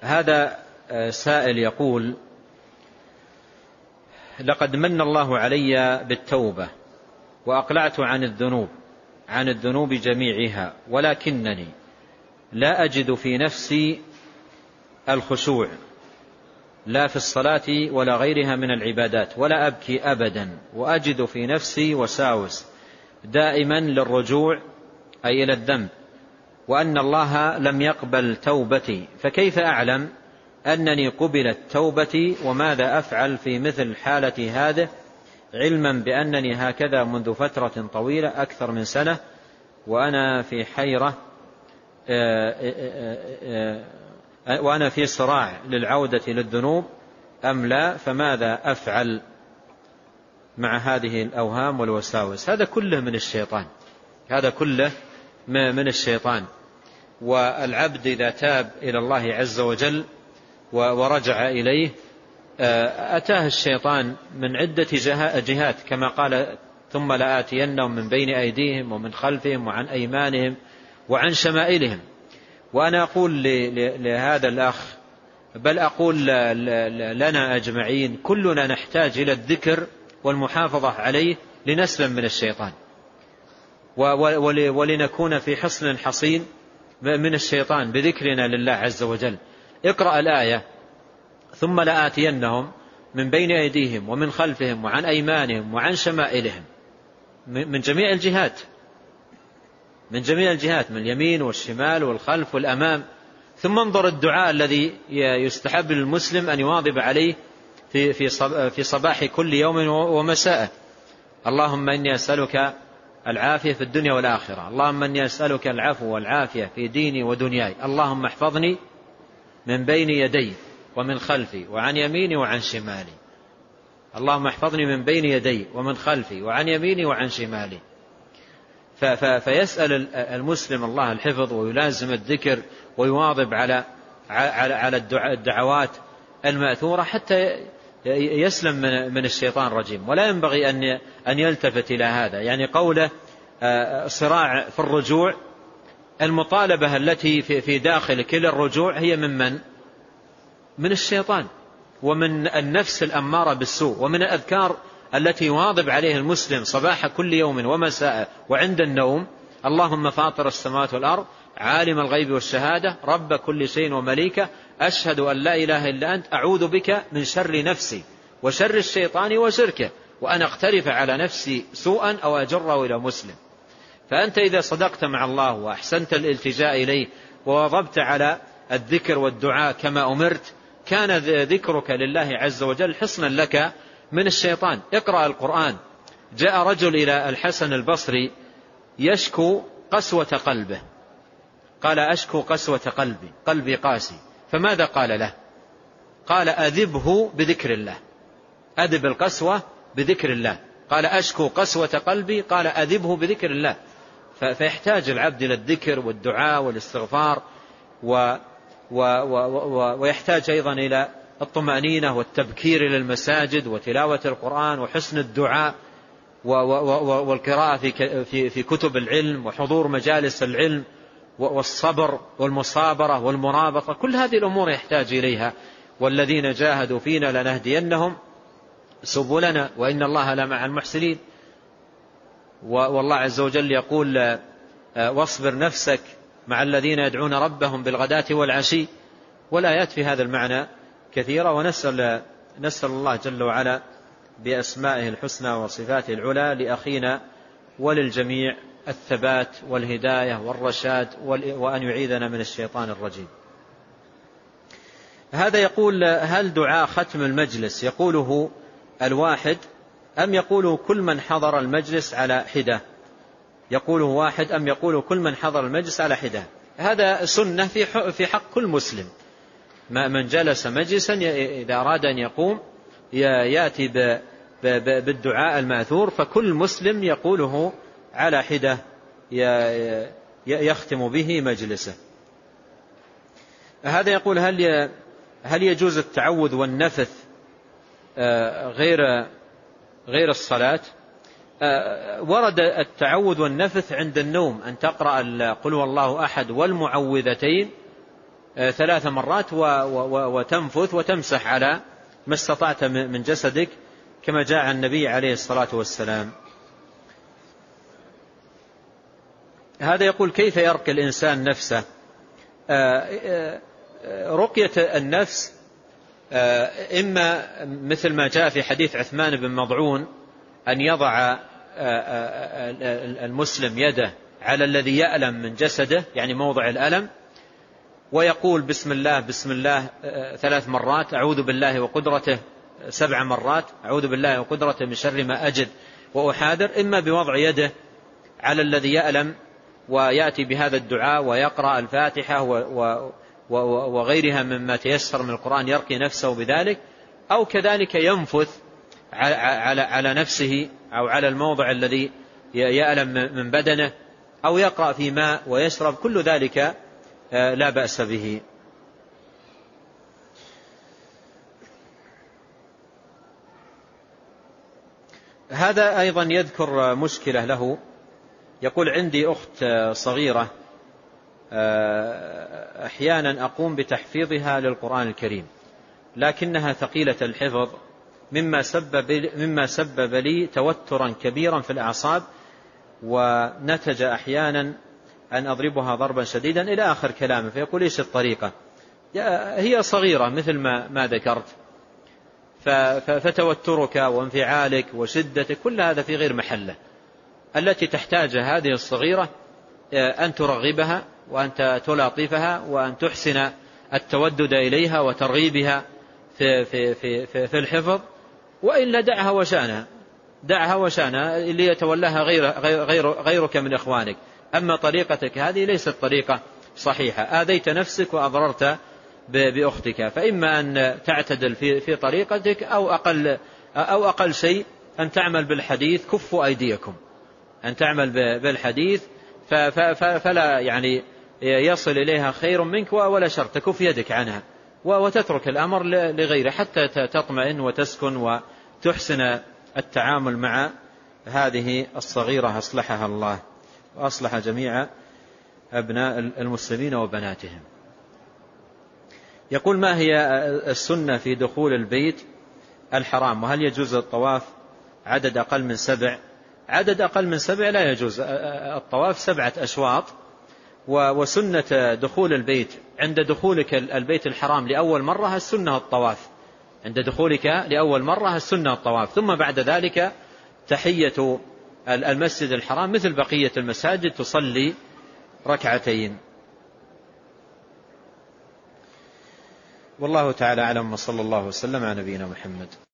هذا سائل يقول: لقد من الله علي بالتوبة وأقلعت عن الذنوب عن الذنوب جميعها، ولكنني لا أجد في نفسي الخشوع لا في الصلاة ولا غيرها من العبادات، ولا أبكي أبدا، وأجد في نفسي وساوس دائما للرجوع أي إلى الذنب، وأن الله لم يقبل توبتي، فكيف أعلم أنني قبلت توبتي؟ وماذا أفعل في مثل حالتي هذه، علما بأنني هكذا منذ فترة طويلة أكثر من سنة، وأنا في حيرة وأنا في صراع للعودة للذنوب أم لا، فماذا أفعل مع هذه الأوهام والوساوس؟ هذا كله من الشيطان، هذا كله من الشيطان. والعبد إذا تاب إلى الله عز وجل ورجع إليه أتاه الشيطان من عدة جهات، كما قال: ثم لآتينهم من بين أيديهم ومن خلفهم وعن أيمانهم وعن شمائلهم. وأنا أقول لهذا الأخ، بل أقول لنا أجمعين، كلنا نحتاج إلى الذكر والمحافظة عليه لنسلم من الشيطان، ولنكون في حصن حصين من الشيطان بذكرنا لله عز وجل. اقرأ الآية: ثم لآتينهم من بين أيديهم ومن خلفهم وعن أيمانهم وعن شمائلهم، من جميع الجهات، من جميع الجهات، من اليمين والشمال والخلف والأمام. ثم انظر الدعاء الذي يستحب للمسلم أن يواظب عليه في صباح كل يوم ومساء: اللهم إني أسألك العافية في الدنيا والآخرة، اللهم إني أسألك العفو والعافية في ديني ودنياي، اللهم احفظني من بين يدي ومن خلفي وعن يميني وعن شمالي، اللهم احفظني من بين يدي ومن خلفي وعن يميني وعن شمالي. فيسأل المسلم الله الحفظ، ويلازم الذكر، ويواظب على على الدعوات المأثورة حتى يسلم من الشيطان الرجيم. ولا ينبغي أن أن يلتفت إلى هذا، يعني قوله صراع في الرجوع المطالبة التي في داخل كلا الرجوع هي من من؟ من الشيطان ومن النفس الأمارة بالسوء ومن الأذكار التي يواظب عليه المسلم صباح كل يوم ومساء وعند النوم: اللهم فاطر السماوات والأرض، عالم الغيب والشهادة، رب كل شيء ومليكه، أشهد أن لا إله إلا أنت، أعوذ بك من شر نفسي وشر الشيطان وشركه، وأن أقترف على نفسي سوءا أو أجره إلى مسلم. فأنت إذا صدقت مع الله وأحسنت الالتجاء إليه وواظبت على الذكر والدعاء كما أمرت، كان ذكرك لله عز وجل حصنا لك من الشيطان. اقرأ القرآن. جاء رجل إلى الحسن البصري يشكو قسوة قلبه، قال: أشكو قسوة قلبي، قلبي قاسي. فماذا قال له؟ قال: أذبه بذكر الله، أذب القسوة بذكر الله. قال: أشكو قسوة قلبي، قال: أذبه بذكر الله. فيحتاج العبد إلى الذكر والدعاء والاستغفار، و و و و ويحتاج أيضا إلى الطمأنينة والتبكير إلى المساجد وتلاوة القرآن وحسن الدعاء والقراءة في كتب العلم وحضور مجالس العلم والصبر والمصابرة والمرابطة. كل هذه الأمور يحتاج إليها. والذين جاهدوا فينا لنهدينهم سبلنا وإن الله لمع المحسنين. والله عز وجل يقول: واصبر نفسك مع الذين يدعون ربهم بالغداة والعشي. والآيات في هذا المعنى كثيرة. ونسأل نسأل الله جل وعلا بأسمائه الحسنى وصفاته العلى لأخينا وللجميع الثبات والهداية والرشاد، وأن يعيذنا من الشيطان الرجيم. هذا يقول: هل دعاء ختم المجلس يقوله الواحد أم يقوله كل من حضر المجلس على حدة؟ يقوله واحد أم يقوله كل من حضر المجلس على حدة؟ هذا سنة في حق كل مسلم. من جلس مجلسا إذا أراد أن يقوم يأتي بالدعاء الماثور، فكل مسلم يقوله على حدة يختم به مجلسه. هذا يقول: هل هل يجوز التعوذ والنفث غير غير الصلاة؟ ورد التعوذ والنفث عند النوم، أن تقرأ قل هو الله أحد والمعوذتين ثلاث مرات وتنفث وتمسح على ما استطعت من جسدك، كما جاء عن النبي عليه الصلاة والسلام. هذا يقول: كيف يرقي الإنسان نفسه؟ رقية النفس إما مثل ما جاء في حديث عثمان بن مضعون أن يضع المسلم يده على الذي يألم من جسده، يعني موضع الألم، ويقول: بسم الله بسم الله ثلاث مرات، أعوذ بالله وقدرته سبع مرات، أعوذ بالله وقدرته من شر ما أجد وأحاذر. إما بوضع يده على الذي يألم ويأتي بهذا الدعاء ويقرأ الفاتحة وغيرها مما تيسر من القرآن، يرقي نفسه بذلك، أو كذلك ينفث على نفسه أو على الموضع الذي يألم من بدنه، أو يقرأ في ماء ويشرب. كل ذلك لا بأس به. هذا أيضا يذكر مشكلة له، يقول: عندي أخت صغيرة، أحيانا أقوم بتحفيظها للقرآن الكريم لكنها ثقيلة الحفظ، مما سبب, مما سبب لي توترا كبيرا في الأعصاب، ونتج أحيانا أن أضربها ضربا شديدا إلى آخر كلامه. فيقول: إيش الطريقة؟ هي صغيرة مثل ما, ما ذكرت، فتوترك وانفعالك وشدتك كل هذا في غير محله. التي تحتاج هذه الصغيرة أن ترغبها وأن تلاطفها وأن تحسن التودد إليها وترغيبها في, في, في, في, في الحفظ، وإلا دعها وشأنها، دعها وشأنها اللي يتولاها غير غير غيرك من إخوانك. أما طريقتك هذه ليست طريقة صحيحة، آذيت نفسك وأضررت بأختك. فإما أن تعتدل في, في طريقتك، أو أقل, أو أقل شيء أن تعمل بالحديث: كفوا أيديكم، أن تعمل بالحديث، فلا يعني يصل إليها خير منك ولا شر، تكف يدك عنها وتترك الأمر لغيره حتى تطمئن وتسكن وتحسن التعامل مع هذه الصغيرة. أصلحها الله وأصلح جميع أبناء المسلمين وبناتهم. يقول: ما هي السنة في دخول البيت الحرام؟ وهل يجوز الطواف عدد أقل من سبع؟ عدد أقل من سبع لا يجوز الطواف، سبعة أشواط. وسنة دخول البيت عند دخولك البيت الحرام لأول مرة السنة الطواف، عند دخولك لأول مرة السنة الطواف، ثم بعد ذلك تحية المسجد الحرام مثل بقية المساجد تصلي ركعتين. والله تعالى أعلم، وصلى الله وسلم على نبينا محمد.